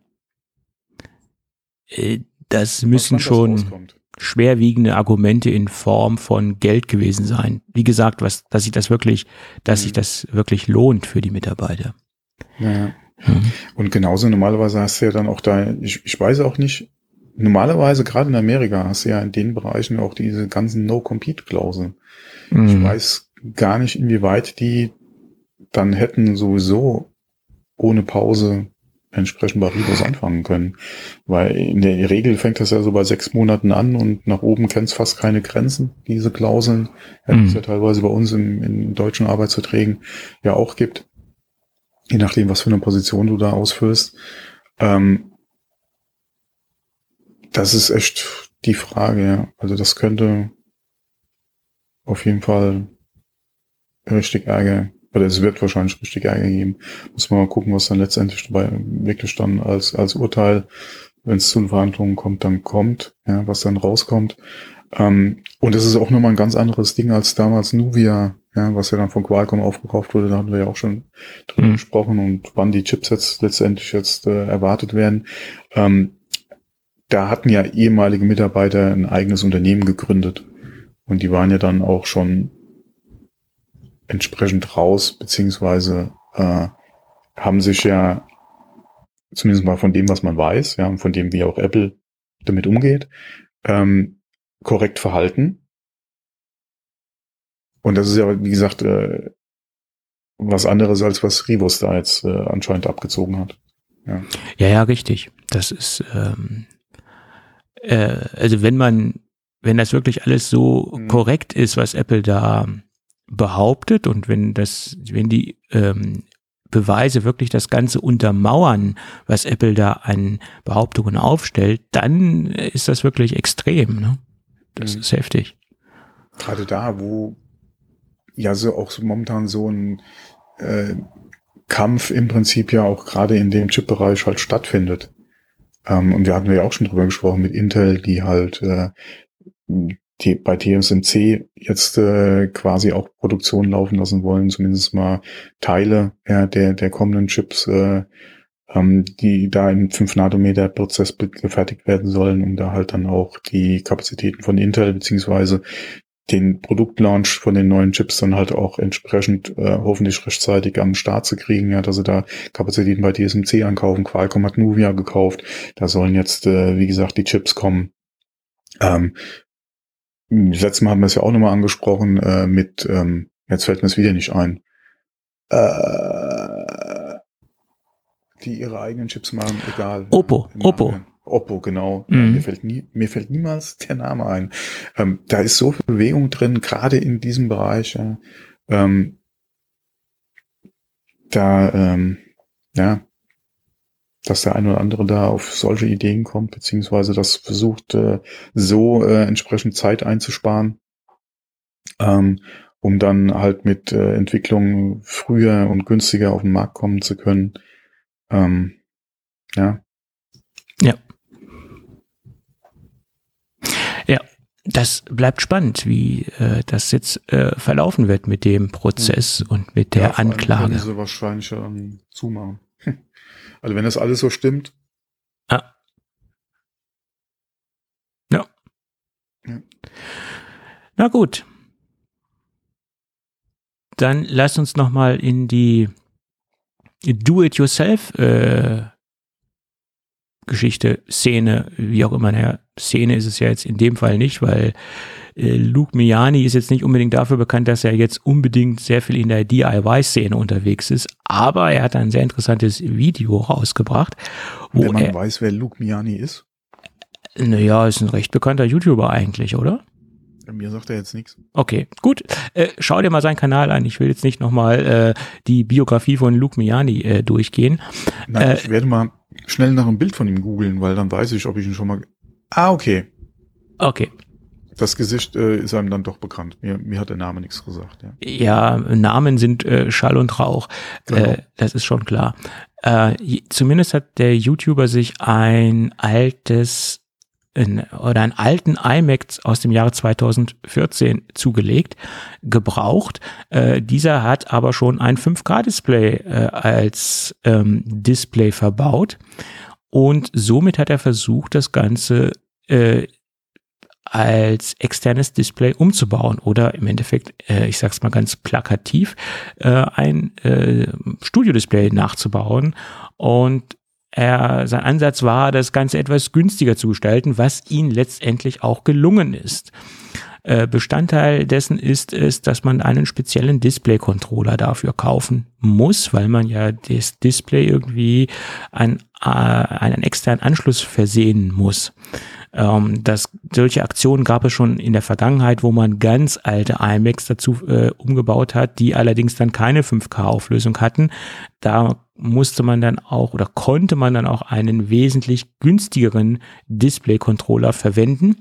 ja. Das müssen schon rauskommt. Schwerwiegende Argumente in Form von Geld gewesen sein. Wie gesagt, was, dass sich das wirklich, dass mhm. sich das wirklich lohnt für die Mitarbeiter. Ja. Mhm. Und genauso normalerweise hast du ja dann auch da, ich, ich weiß auch nicht, normalerweise, gerade in Amerika, hast du ja in den Bereichen auch diese ganzen No-Compete-Klauseln. Mhm. Ich weiß gar nicht, inwieweit die dann hätten sowieso ohne Pause entsprechend bei Rivos anfangen können. Weil in der Regel fängt das ja so bei sechs Monaten an und nach oben kennst fast keine Grenzen, diese Klauseln. Mhm. Das ja teilweise bei uns im, in deutschen Arbeitsverträgen ja auch gibt. Je nachdem, was für eine Position du da ausführst. Ähm, Das ist echt die Frage, ja. Also das könnte auf jeden Fall richtig Ärger, oder es wird wahrscheinlich richtig Ärger geben. Muss man mal gucken, was dann letztendlich dabei wirklich dann als als Urteil, wenn es zu den Verhandlungen kommt, dann kommt, ja, was dann rauskommt. Ähm, und das ist auch nochmal ein ganz anderes Ding als damals Nuvia, ja, was ja dann von Qualcomm aufgekauft wurde, da hatten wir ja auch schon drüber mhm. gesprochen und wann die Chipsets letztendlich jetzt äh, erwartet werden. Ähm, Da hatten ja ehemalige Mitarbeiter ein eigenes Unternehmen gegründet und die waren ja dann auch schon entsprechend raus, beziehungsweise äh, haben sich ja zumindest mal von dem, was man weiß, ja, und von dem, wie auch Apple damit umgeht, ähm, korrekt verhalten. Und das ist ja, wie gesagt, äh, was anderes, als was Rivos da jetzt äh, anscheinend abgezogen hat. Ja, ja, ja, richtig. Das ist... Ähm also wenn man, wenn das wirklich alles so mhm. korrekt ist, was Apple da behauptet und wenn das, wenn die ähm, Beweise wirklich das Ganze untermauern, was Apple da an Behauptungen aufstellt, dann ist das wirklich extrem, ne? Das mhm. ist heftig. Gerade da, wo ja so auch so momentan so ein äh, Kampf im Prinzip ja auch gerade in dem Chip-Bereich halt stattfindet. Um, und wir hatten ja auch schon drüber gesprochen mit Intel, die halt äh, die bei T S M C jetzt äh, quasi auch Produktion laufen lassen wollen, zumindest mal Teile ja, der der kommenden Chips, äh, ähm, die da im fünf Nanometer Prozess gefertigt werden sollen, um da halt dann auch die Kapazitäten von Intel beziehungsweise den Produktlaunch von den neuen Chips dann halt auch entsprechend äh, hoffentlich rechtzeitig am Start zu kriegen, ja, dass sie da Kapazitäten bei T S M C ankaufen. Qualcomm hat Nuvia gekauft. Da sollen jetzt, äh, wie gesagt, die Chips kommen. Ähm, Das letzte Mal haben wir es ja auch nochmal angesprochen äh, mit, ähm, jetzt fällt mir es wieder nicht ein, äh, die ihre eigenen Chips machen, egal. Oppo, äh, Oppo. Namen. Oppo, genau. Mhm. Mir fällt nie, mir fällt niemals der Name ein. Ähm, da ist so viel Bewegung drin, gerade in diesem Bereich. Ja. Ähm, da, ähm, ja, dass der eine oder andere da auf solche Ideen kommt, beziehungsweise das versucht, äh, so äh, entsprechend Zeit einzusparen, ähm, um dann halt mit äh, Entwicklungen früher und günstiger auf den Markt kommen zu können. Ähm, ja. Ja. Ja, das bleibt spannend, wie äh, das jetzt äh, verlaufen wird mit dem Prozess ja. und mit der ja, Anklage. Können sie wahrscheinlich ähm, zumachen. Also wenn das alles so stimmt. Ah. Ja. ja. Na gut. Dann lasst uns nochmal in die Do-it-yourself äh, Geschichte, Szene, wie auch immer. Naja, Szene ist es ja jetzt in dem Fall nicht, weil äh, Luke Miani ist jetzt nicht unbedingt dafür bekannt, dass er jetzt unbedingt sehr viel in der D I Y-Szene unterwegs ist. Aber er hat ein sehr interessantes Video rausgebracht. Wo Wenn man er, weiß, wer Luke Miani ist? Naja, ist ein recht bekannter YouTuber eigentlich, oder? Mir sagt er jetzt nichts. Okay, gut. Äh, schau dir mal seinen Kanal an. Ich will jetzt nicht nochmal äh, die Biografie von Luke Miani äh, durchgehen. Nein, äh, ich werde mal schnell nach einem Bild von ihm googeln, weil dann weiß ich, ob ich ihn schon mal... Ah, okay. Okay. Das Gesicht äh, ist einem dann doch bekannt. Mir, mir hat der Name nichts gesagt. Ja, ja Namen sind äh, Schall und Rauch. Genau. Äh, das ist schon klar. Äh, j- zumindest hat der YouTuber sich ein altes In, oder einen alten iMac aus dem Jahre zweitausendvierzehn zugelegt, gebraucht. Äh, dieser hat aber schon ein fünf K Display äh, als ähm, Display verbaut und somit hat er versucht, das Ganze äh, als externes Display umzubauen oder im Endeffekt, äh, ich sag's mal ganz plakativ, äh, ein äh, Studio-Display nachzubauen und Er, sein Ansatz war, das Ganze etwas günstiger zu gestalten, was ihm letztendlich auch gelungen ist. Äh, Bestandteil dessen ist es, dass man einen speziellen Display-Controller dafür kaufen muss, weil man ja das Display irgendwie an äh, einen externen Anschluss versehen muss. Ähm, das, solche Aktionen gab es schon in der Vergangenheit, wo man ganz alte iMacs dazu äh, umgebaut hat, die allerdings dann keine fünf K Auflösung hatten. Da musste man dann auch oder konnte man dann auch einen wesentlich günstigeren Display-Controller verwenden.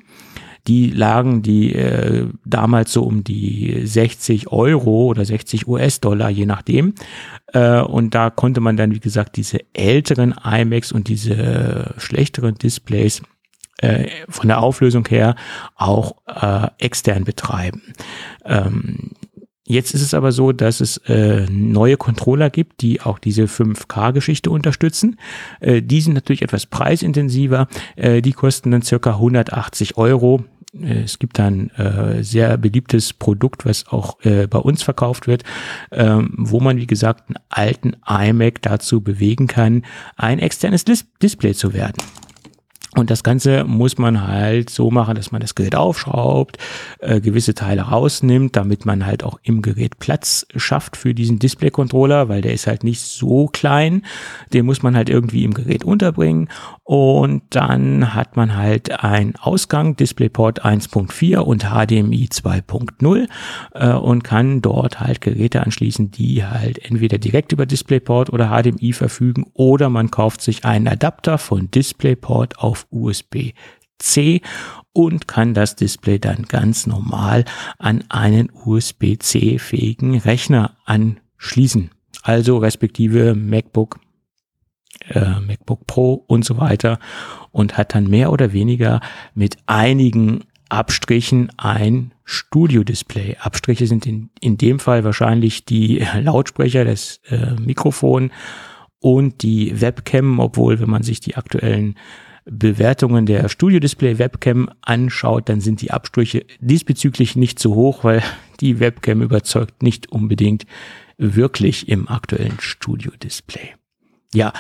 Die lagen die äh, damals so um die sechzig Euro oder sechzig U S Dollar, je nachdem. Äh, und da konnte man dann, wie gesagt, diese älteren iMacs und diese schlechteren Displays von der Auflösung her auch äh, extern betreiben. Ähm, jetzt ist es aber so, dass es äh, neue Controller gibt, die auch diese fünf K Geschichte unterstützen. Äh, die sind natürlich etwas preisintensiver. Äh, die kosten dann circa hundertachtzig Euro. Äh, es gibt ein äh, sehr beliebtes Produkt, was auch äh, bei uns verkauft wird, äh, wo man, wie gesagt, einen alten iMac dazu bewegen kann, ein externes Dis- Display zu werden. Und das Ganze muss man halt so machen, dass man das Gerät aufschraubt, äh, gewisse Teile rausnimmt, damit man halt auch im Gerät Platz schafft für diesen Display-Controller, weil der ist halt nicht so klein. Den muss man halt irgendwie im Gerät unterbringen. Und dann hat man halt einen Ausgang, DisplayPort eins Punkt vier und H D M I zwei Punkt null äh, und kann dort halt Geräte anschließen, die halt entweder direkt über DisplayPort oder H D M I verfügen oder man kauft sich einen Adapter von DisplayPort auf U S B C und kann das Display dann ganz normal an einen U S B C fähigen Rechner anschließen. Also respektive MacBook, äh, MacBook Pro und so weiter und hat dann mehr oder weniger mit einigen Abstrichen ein Studio-Display. Abstriche sind in, in dem Fall wahrscheinlich die Lautsprecher, das äh, Mikrofon und die Webcam, obwohl wenn man sich die aktuellen Bewertungen der Studio Display Webcam anschaut, dann sind die Abstriche diesbezüglich nicht so hoch, weil die Webcam überzeugt nicht unbedingt wirklich im aktuellen Studio Display. Ja,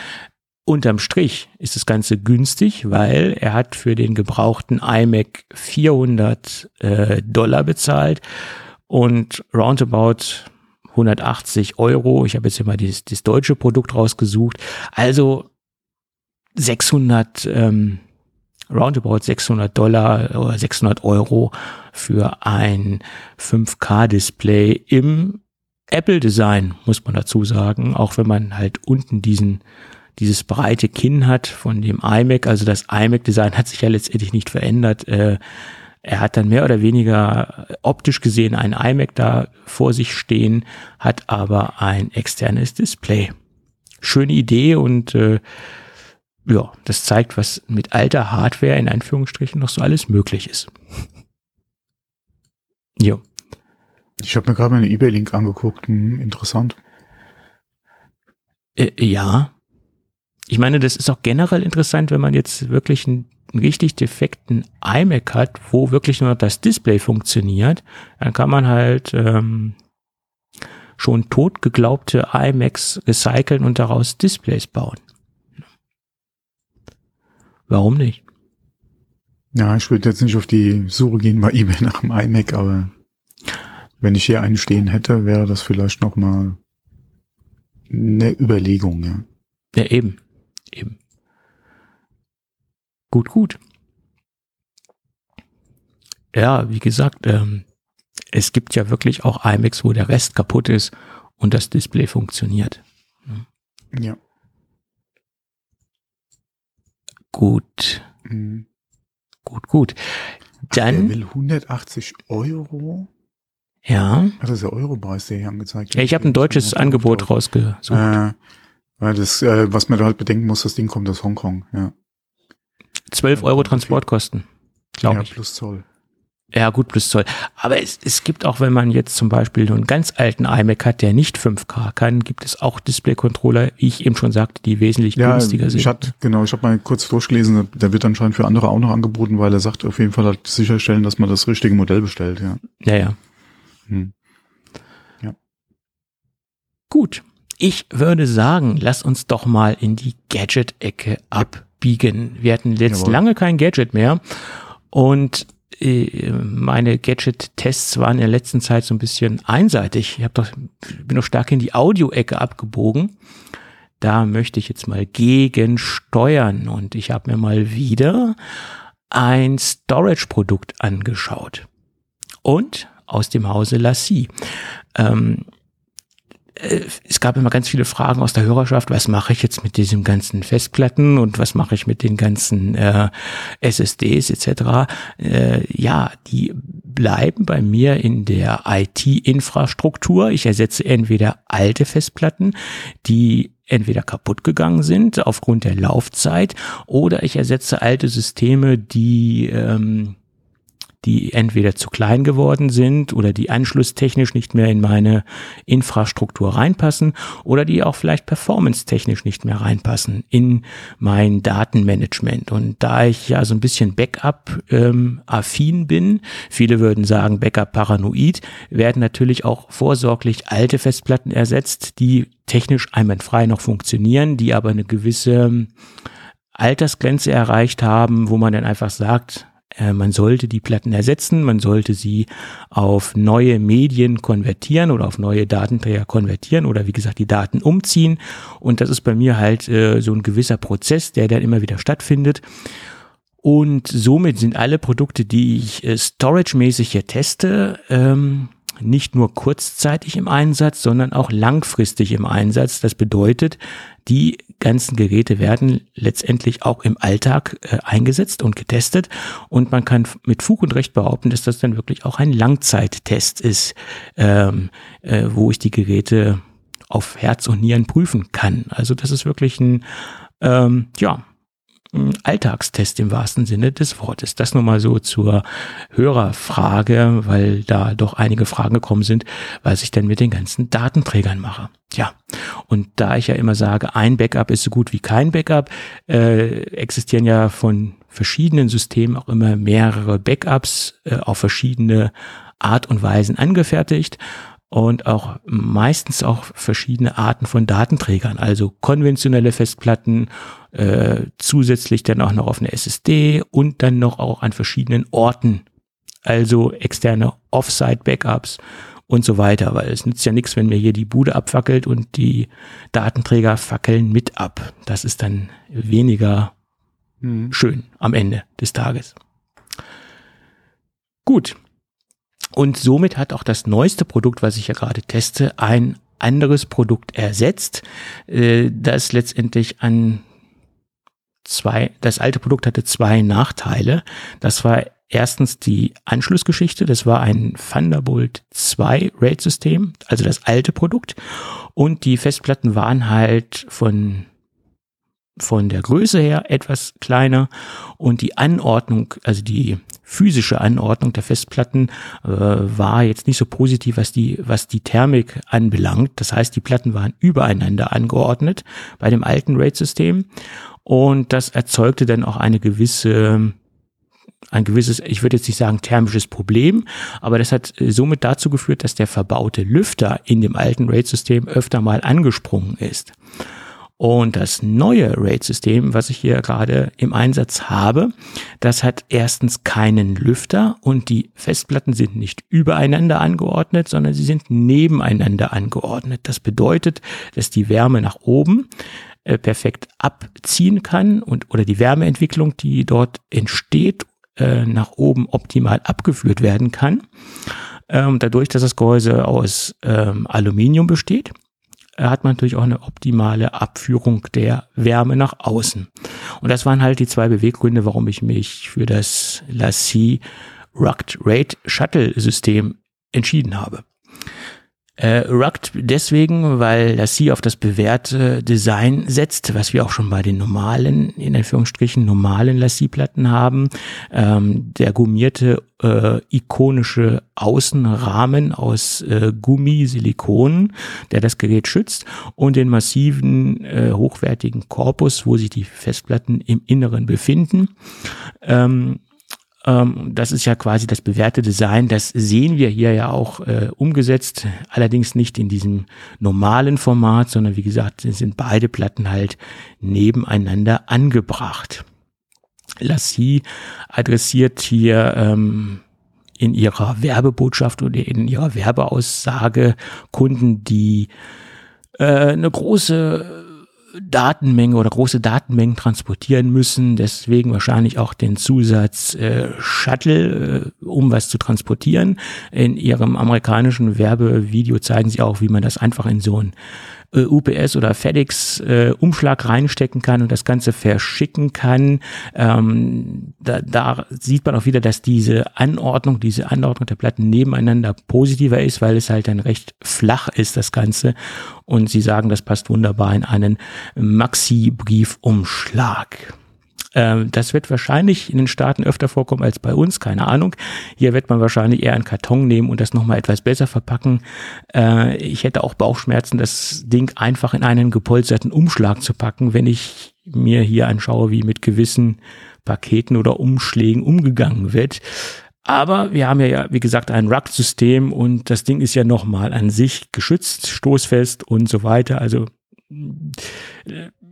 Unterm Strich ist das Ganze günstig, weil er hat für den gebrauchten iMac vierhundert Dollar bezahlt und roundabout hundertachtzig Euro. Ich habe jetzt hier mal das, das deutsche Produkt rausgesucht. Also sechshundert, ähm, roundabout sechshundert Dollar oder sechshundert Euro für ein fünf K Display im Apple-Design, muss man dazu sagen. Auch wenn man halt unten diesen dieses breite Kinn hat von dem iMac. Also das iMac-Design hat sich ja letztendlich nicht verändert. Äh, er hat dann mehr oder weniger optisch gesehen einen iMac da vor sich stehen, hat aber ein externes Display. Schöne Idee und äh, ja, das zeigt, was mit alter Hardware in Anführungsstrichen noch so alles möglich ist. Jo. Ich habe mir gerade einen eBay-Link angeguckt. Hm, interessant. Äh, ja. Ich meine, das ist auch generell interessant, wenn man jetzt wirklich einen, einen richtig defekten iMac hat, wo wirklich nur das Display funktioniert, dann kann man halt ähm, schon tot geglaubte iMacs recyceln und daraus Displays bauen. Warum nicht? Ja, ich würde jetzt nicht auf die Suche gehen bei eBay nach dem iMac, aber wenn ich hier einen stehen hätte, wäre das vielleicht nochmal eine Überlegung, ja. Ja, eben. Eben. Gut, gut. Ja, wie gesagt, ähm, es gibt ja wirklich auch iMacs, wo der Rest kaputt ist und das Display funktioniert. Ja. Ja. Gut. Mhm. Gut, gut. Dann. Ach, der will hundertachtzig Euro? Ja. Ach, das ist der Europreis, der hier angezeigt wird. Ja, ich habe ein deutsches Angebot rausgesucht. Äh. Weil das, äh, was man da halt bedenken muss, das Ding kommt aus Hongkong, ja. zwölf Euro Transportkosten, glaube ja, ich. Ja, plus Zoll. Ja, gut, plus Zoll. Aber es, es gibt auch, wenn man jetzt zum Beispiel nur einen ganz alten iMac hat, der nicht fünf K kann, gibt es auch Display-Controller, wie ich eben schon sagte, die wesentlich ja, günstiger sind. Ich hat, genau, ich habe mal kurz durchgelesen, der wird anscheinend für andere auch noch angeboten, weil er sagt, auf jeden Fall halt sicherstellen, dass man das richtige Modell bestellt, ja. Ja, ja. Hm. Ja. Gut. Ich würde sagen, lass uns doch mal in die Gadget-Ecke abbiegen. Wir hatten jetzt Jawohl. lange kein Gadget mehr und äh, meine Gadget-Tests waren in der letzten Zeit so ein bisschen einseitig. Ich hab doch, bin doch stark in die Audio-Ecke abgebogen. Da möchte ich jetzt mal gegensteuern und ich habe mir mal wieder ein Storage-Produkt angeschaut und aus dem Hause LaCie. Ähm, Es gab immer ganz viele Fragen aus der Hörerschaft, was mache ich jetzt mit diesem ganzen Festplatten und was mache ich mit den ganzen äh, S S Ds et cetera. Äh, ja, die bleiben bei mir in der I T-Infrastruktur. Ich ersetze entweder alte Festplatten, die entweder kaputt gegangen sind aufgrund der Laufzeit, oder ich ersetze alte Systeme, die... Ähm, die entweder zu klein geworden sind oder die anschlusstechnisch nicht mehr in meine Infrastruktur reinpassen oder die auch vielleicht performance-technisch nicht mehr reinpassen in mein Datenmanagement. Und da ich ja so ein bisschen Backup-affin ähm, bin, viele würden sagen Backup-paranoid, werden natürlich auch vorsorglich alte Festplatten ersetzt, die technisch einwandfrei noch funktionieren, die aber eine gewisse Altersgrenze erreicht haben, wo man dann einfach sagt, man sollte die Platten ersetzen, man sollte sie auf neue Medien konvertieren oder auf neue Datenträger konvertieren oder wie gesagt die Daten umziehen. Und das ist bei mir halt äh, so ein gewisser Prozess, der dann immer wieder stattfindet. Und somit sind alle Produkte, die ich äh, storage-mäßig hier teste, ähm, nicht nur kurzzeitig im Einsatz, sondern auch langfristig im Einsatz. Das bedeutet, die ganzen Geräte werden letztendlich auch im Alltag äh, eingesetzt und getestet und man kann mit Fug und Recht behaupten, dass das dann wirklich auch ein Langzeittest ist, ähm, äh, wo ich die Geräte auf Herz und Nieren prüfen kann. Also das ist wirklich ein, ähm, ja, ein Alltagstest im wahrsten Sinne des Wortes. Das nur mal so zur Hörerfrage, weil da doch einige Fragen gekommen sind, was ich denn mit den ganzen Datenträgern mache. Ja, und da ich ja immer sage, ein Backup ist so gut wie kein Backup, äh, existieren ja von verschiedenen Systemen auch immer mehrere Backups äh, auf verschiedene Art und Weisen angefertigt. und auch meistens auch verschiedene Arten von Datenträgern, also konventionelle Festplatten, äh, zusätzlich dann auch noch auf eine S S D und dann noch auch an verschiedenen Orten, also externe Offsite-Backups und so weiter, weil es nützt ja nichts, wenn mir hier die Bude abfackelt und die Datenträger fackeln mit ab. Das ist dann weniger mhm. schön am Ende des Tages. Gut. Und somit hat auch das neueste Produkt, was ich ja gerade teste, ein anderes Produkt ersetzt, das letztendlich an zwei, das alte Produkt hatte zwei Nachteile. Das war erstens die Anschlussgeschichte, das war ein Thunderbolt zwei RAID-System, also das alte Produkt, und die Festplatten waren halt von von der Größe her etwas kleiner und die Anordnung, also die physische Anordnung der Festplatten äh, war jetzt nicht so positiv, was die was die Thermik anbelangt. Das heißt, die Platten waren übereinander angeordnet bei dem alten RAID-System und das erzeugte dann auch eine gewisse ein gewisses, ich würde jetzt nicht sagen thermisches Problem, aber das hat somit dazu geführt, dass der verbaute Lüfter in dem alten RAID-System öfter mal angesprungen ist. Und das neue RAID-System, was ich hier gerade im Einsatz habe, das hat erstens keinen Lüfter und die Festplatten sind nicht übereinander angeordnet, sondern sie sind nebeneinander angeordnet. Das bedeutet, dass die Wärme nach oben äh, perfekt abziehen kann und oder die Wärmeentwicklung, die dort entsteht, äh, nach oben optimal abgeführt werden kann. Ähm, dadurch, dass das Gehäuse aus ähm, Aluminium besteht, hat man natürlich auch eine optimale Abführung der Wärme nach außen. Und das waren halt die zwei Beweggründe, warum ich mich für das LaCie Rugged Raid Shuttle System entschieden habe. Äh, Rugged deswegen, weil LaCie auf das bewährte Design setzt, was wir auch schon bei den normalen, in Anführungsstrichen normalen LaCie-Platten haben. Ähm, der gummierte, äh, ikonische Außenrahmen aus äh, Gummi-Silikon, der das Gerät schützt, und den massiven, äh, hochwertigen Korpus, wo sich die Festplatten im Inneren befinden. Ähm, Das ist ja quasi das bewährte Design, das sehen wir hier ja auch äh, umgesetzt, allerdings nicht in diesem normalen Format, sondern wie gesagt, sind beide Platten halt nebeneinander angebracht. LaCie adressiert hier ähm, in ihrer Werbebotschaft oder in ihrer Werbeaussage Kunden, die äh, eine große Datenmenge oder große Datenmengen transportieren müssen, deswegen wahrscheinlich auch den Zusatz äh, Shuttle, äh, um was zu transportieren. In ihrem amerikanischen Werbevideo zeigen sie auch, wie man das einfach in so ein äh, U P S oder FedEx äh, Umschlag reinstecken kann und das Ganze verschicken kann. Ähm, da, da sieht man auch wieder, dass diese Anordnung, diese Anordnung der Platten nebeneinander positiver ist, weil es halt dann recht flach ist, das Ganze. Und sie sagen, das passt wunderbar in einen Maxi-Briefumschlag. Ähm, das wird wahrscheinlich in den Staaten öfter vorkommen als bei uns, keine Ahnung. Hier wird man wahrscheinlich eher einen Karton nehmen und das nochmal etwas besser verpacken. Äh, ich hätte auch Bauchschmerzen, das Ding einfach in einen gepolsterten Umschlag zu packen, wenn ich mir hier anschaue, wie mit gewissen Paketen oder Umschlägen umgegangen wird. Aber wir haben ja, wie gesagt, ein Rugged-System und das Ding ist ja nochmal an sich geschützt, stoßfest und so weiter. Also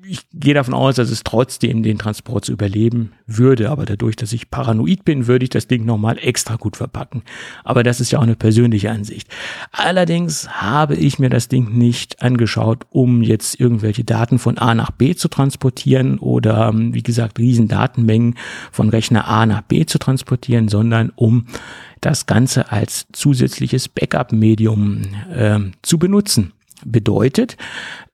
ich gehe davon aus, dass es trotzdem den Transport zu überleben würde. Aber dadurch, dass ich paranoid bin, würde ich das Ding nochmal extra gut verpacken. Aber das ist ja auch eine persönliche Ansicht. Allerdings habe ich mir das Ding nicht angeschaut, um jetzt irgendwelche Daten von A nach B zu transportieren oder, wie gesagt, riesen Datenmengen von Rechner A nach B zu transportieren, sondern um das Ganze als zusätzliches Backup-Medium äh, zu benutzen. Bedeutet,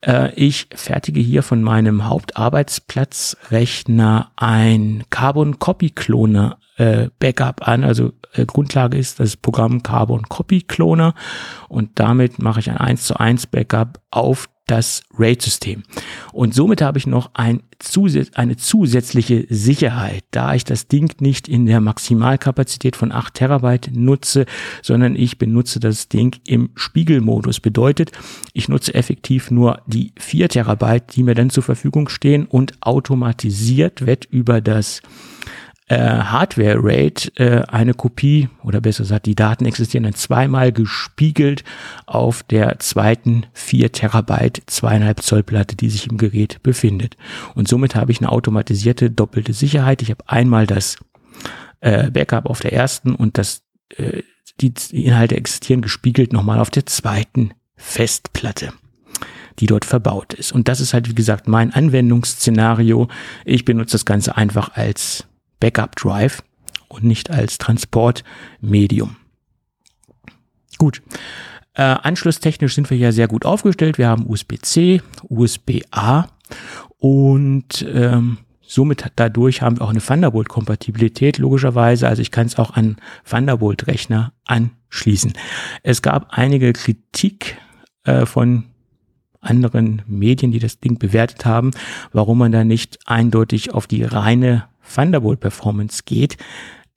äh, ich fertige hier von meinem Hauptarbeitsplatzrechner ein Carbon Copy Cloner äh, Backup an. Also äh, Grundlage ist das Programm Carbon Copy Cloner und damit mache ich ein eins zu eins Backup auf das RAID-System. Und somit habe ich noch ein Zusä- eine zusätzliche Sicherheit, da ich das Ding nicht in der Maximalkapazität von acht Terabyte nutze, sondern ich benutze das Ding im Spiegelmodus. Bedeutet, ich nutze effektiv nur die vier Terabyte, die mir dann zur Verfügung stehen und automatisiert wird über das äh, Hardware Raid äh, eine Kopie, oder besser gesagt, die Daten existieren dann zweimal gespiegelt auf der zweiten vier Terabyte zwei Komma fünf Zoll Platte, die sich im Gerät befindet. Und somit habe ich eine automatisierte doppelte Sicherheit. Ich habe einmal das äh, Backup auf der ersten und das äh, die Inhalte existieren gespiegelt nochmal auf der zweiten Festplatte, die dort verbaut ist. Und das ist halt, wie gesagt, mein Anwendungsszenario. Ich benutze das Ganze einfach als Backup-Drive und nicht als Transportmedium. Gut, äh, anschlusstechnisch sind wir ja sehr gut aufgestellt. Wir haben U S B C, U S B A und ähm, somit dadurch haben wir auch eine Thunderbolt-Kompatibilität logischerweise. Also ich kann es auch an Thunderbolt-Rechner anschließen. Es gab einige Kritik äh, von anderen Medien, die das Ding bewertet haben, warum man da nicht eindeutig auf die reine Thunderbolt-Performance geht.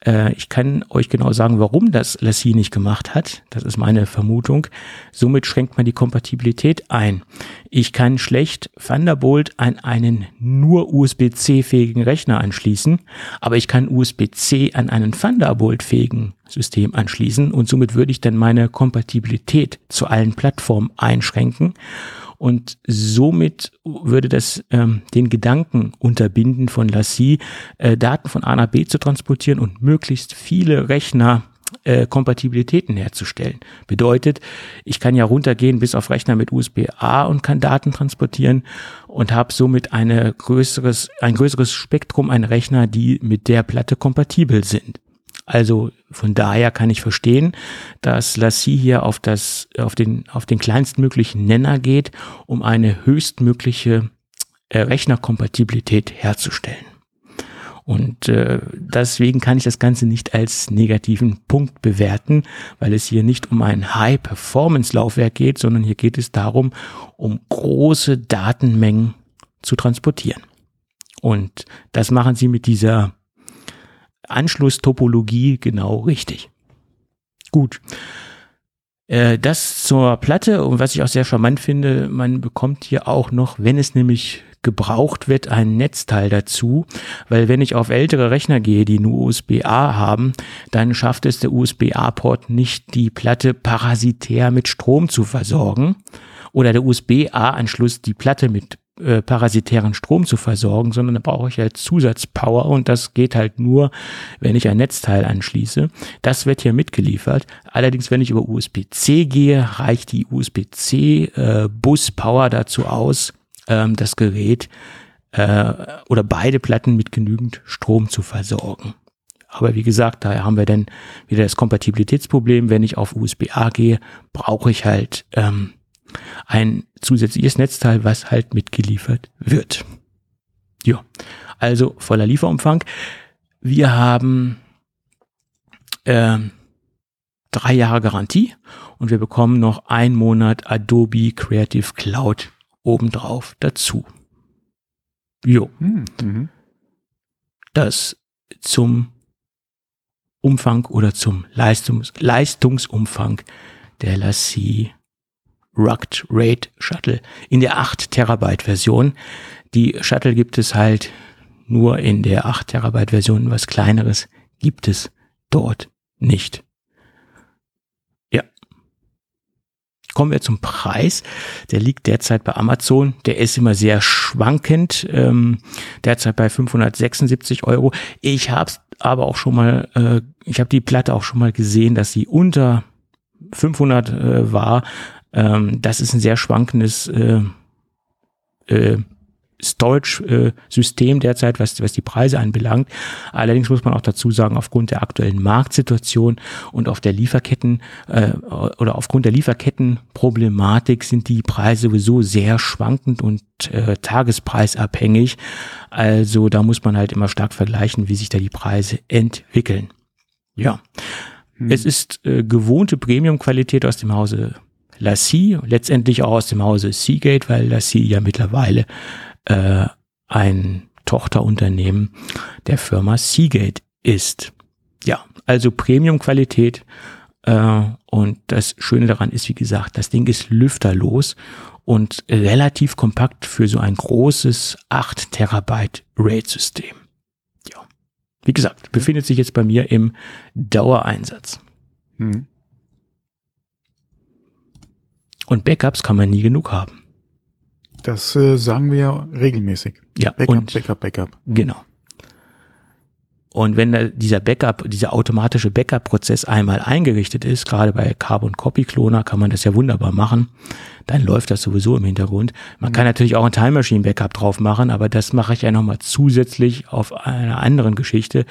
Äh, ich kann euch genau sagen, warum das LaCie nicht gemacht hat. Das ist meine Vermutung. Somit schränkt man die Kompatibilität ein. Ich kann schlecht Thunderbolt an einen nur U S B C-fähigen Rechner anschließen, aber ich kann U S B C an einen Thunderbolt-fähigen System anschließen und somit würde ich dann meine Kompatibilität zu allen Plattformen einschränken. Und somit würde das ähm, den Gedanken unterbinden von LaCie, äh, Daten von A nach B zu transportieren und möglichst viele Rechner äh, Kompatibilitäten herzustellen. Bedeutet, ich kann ja runtergehen bis auf Rechner mit U S B A und kann Daten transportieren und habe somit eine größeres, ein größeres Spektrum an Rechner, die mit der Platte kompatibel sind. Also von daher kann ich verstehen, dass LaCie hier auf das, auf den, auf den kleinstmöglichen Nenner geht, um eine höchstmögliche äh, Rechnerkompatibilität herzustellen. Und äh, deswegen kann ich das Ganze nicht als negativen Punkt bewerten, weil es hier nicht um ein High-Performance-Laufwerk geht, sondern hier geht es darum, um große Datenmengen zu transportieren. Und das machen sie mit dieser Anschlusstopologie genau richtig. Gut, äh, das zur Platte und was ich auch sehr charmant finde, man bekommt hier auch noch, wenn es nämlich gebraucht wird, ein Netzteil dazu, weil wenn ich auf ältere Rechner gehe, die nur U S B A haben, dann schafft es der U S B A-Port nicht, die Platte parasitär mit Strom zu versorgen oder der U S B A-Anschluss die Platte mit Äh, parasitären Strom zu versorgen, sondern da brauche ich halt Zusatzpower und das geht halt nur, wenn ich ein Netzteil anschließe. Das wird hier mitgeliefert. Allerdings, wenn ich über U S B C gehe, reicht die U S B C äh, Buspower dazu aus, ähm, das Gerät äh, oder beide Platten mit genügend Strom zu versorgen. Aber wie gesagt, da haben wir dann wieder das Kompatibilitätsproblem. Wenn ich auf U S B A gehe, brauche ich halt ähm, ein zusätzliches Netzteil, was halt mitgeliefert wird. Ja, also voller Lieferumfang. Wir haben äh, drei Jahre Garantie und wir bekommen noch einen Monat Adobe Creative Cloud obendrauf dazu. Jo, mhm. Das zum Umfang oder zum Leistungs- Leistungsumfang der LaCie Rugged Raid Shuttle in der acht Terabyte Version. Die Shuttle gibt es halt nur in der acht Terabyte Version. Was Kleineres gibt es dort nicht. Ja. Kommen wir zum Preis. Der liegt derzeit bei Amazon. Der ist immer sehr schwankend. Ähm, derzeit bei fünfhundertsechsundsiebzig Euro. Ich habe es aber auch schon mal, äh, ich habe die Platte auch schon mal gesehen, dass sie unter fünfhundert äh, war. Ähm, das ist ein sehr schwankendes äh, äh, Storage-System äh, derzeit, was, was die Preise anbelangt. Allerdings muss man auch dazu sagen, aufgrund der aktuellen Marktsituation und auf der Lieferketten äh, oder aufgrund der Lieferkettenproblematik sind die Preise sowieso sehr schwankend und äh, tagespreisabhängig. Also da muss man halt immer stark vergleichen, wie sich da die Preise entwickeln. Ja, hm. Es ist äh, gewohnte Premium-Qualität aus dem Hause LaCie, letztendlich auch aus dem Hause Seagate, weil LaCie ja mittlerweile äh, ein Tochterunternehmen der Firma Seagate ist. Ja, also Premium-Qualität äh, und das Schöne daran ist, wie gesagt, das Ding ist lüfterlos und relativ kompakt für so ein großes acht Terabyte RAID-System. Ja, Wie gesagt, befindet sich jetzt bei mir im Dauereinsatz. Mhm. Und Backups kann man nie genug haben. Das äh, sagen wir ja regelmäßig. Ja, Backup, und, Backup, Backup. Genau. Und wenn dieser Backup, dieser automatische Backup-Prozess einmal eingerichtet ist, gerade bei Carbon Copy Cloner kann man das ja wunderbar machen, dann läuft das sowieso im Hintergrund. Man mhm. kann natürlich auch ein Time Machine Backup drauf machen, aber das mache ich ja nochmal zusätzlich auf einer anderen Geschichte.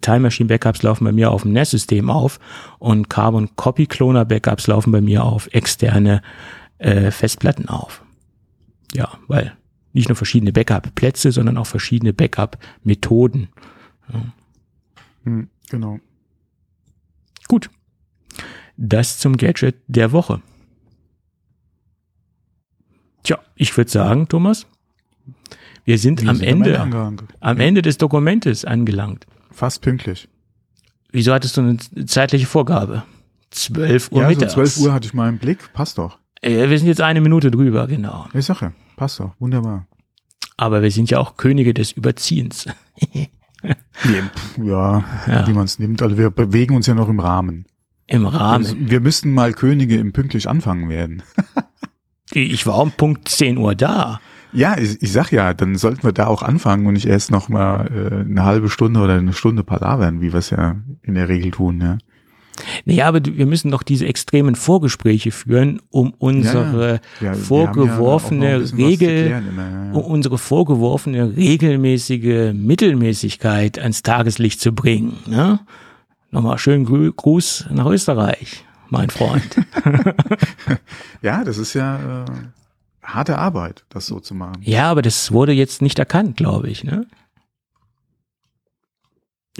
Time Machine Backups laufen bei mir auf dem N E S-System auf und Carbon Copy Cloner Backups laufen bei mir auf externe äh, Festplatten auf. Ja, weil nicht nur verschiedene Backup-Plätze, sondern auch verschiedene Backup-Methoden. Ja. Genau. Gut. Das zum Gadget der Woche. Tja, ich würde sagen, Thomas, wir sind, wir am, sind Ende, am Ende am Ende des Dokumentes angelangt. Fast pünktlich. Wieso hattest du eine zeitliche Vorgabe? zwölf Uhr ja, mittags. Ja, also zwölf Uhr hatte ich mal im Blick. Passt doch. Äh, wir sind jetzt eine Minute drüber, genau. Ja, Sache. Passt doch. Wunderbar. Aber wir sind ja auch Könige des Überziehens. Ja, ja, wie man es nimmt. Also wir bewegen uns ja noch im Rahmen. Im Rahmen. Also wir müssten mal Könige im pünktlich anfangen werden. Ich war um Punkt zehn Uhr da. Ja, ich, ich sag ja, dann sollten wir da auch anfangen und nicht erst noch mal äh, eine halbe Stunde oder eine Stunde palavern, wie wir es ja in der Regel tun. Ja. Naja, aber wir müssen doch diese extremen Vorgespräche führen, um unsere ja, ja. Ja, vorgeworfene ja Regel, immer, ja. um unsere vorgeworfene regelmäßige Mittelmäßigkeit ans Tageslicht zu bringen. Ne? Nochmal schönen Grü- Gruß nach Österreich, mein Freund. Ja, das ist ja äh, harte Arbeit, das so zu machen. Ja, aber das wurde jetzt nicht erkannt, glaube ich, ne?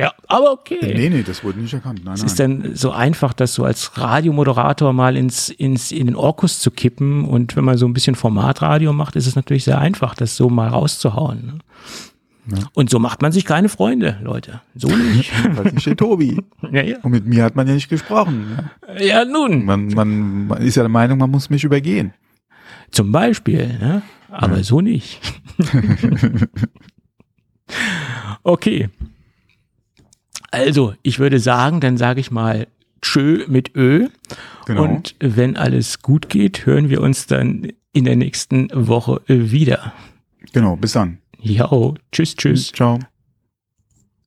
Ja, aber okay. Nee, nee, das wurde nicht erkannt. Nein, es ist nein. dann so einfach, das so als Radiomoderator mal ins, ins, in den Orkus zu kippen. Und wenn man so ein bisschen Formatradio macht, ist es natürlich sehr einfach, das so mal rauszuhauen. Ja. Und so macht man sich keine Freunde, Leute. So nicht. Weil ich steht Tobi. Ja, ja. Und mit mir hat man ja nicht gesprochen. Ja, ja nun. Man, man, man ist ja der Meinung, man muss mich übergehen. Zum Beispiel, ne? Aber ja. so nicht. Okay. Also, ich würde sagen, dann sage ich mal tschö mit Ö. Genau. Und wenn alles gut geht, hören wir uns dann in der nächsten Woche wieder. Genau, bis dann. Jo, tschüss, tschüss. Ciao.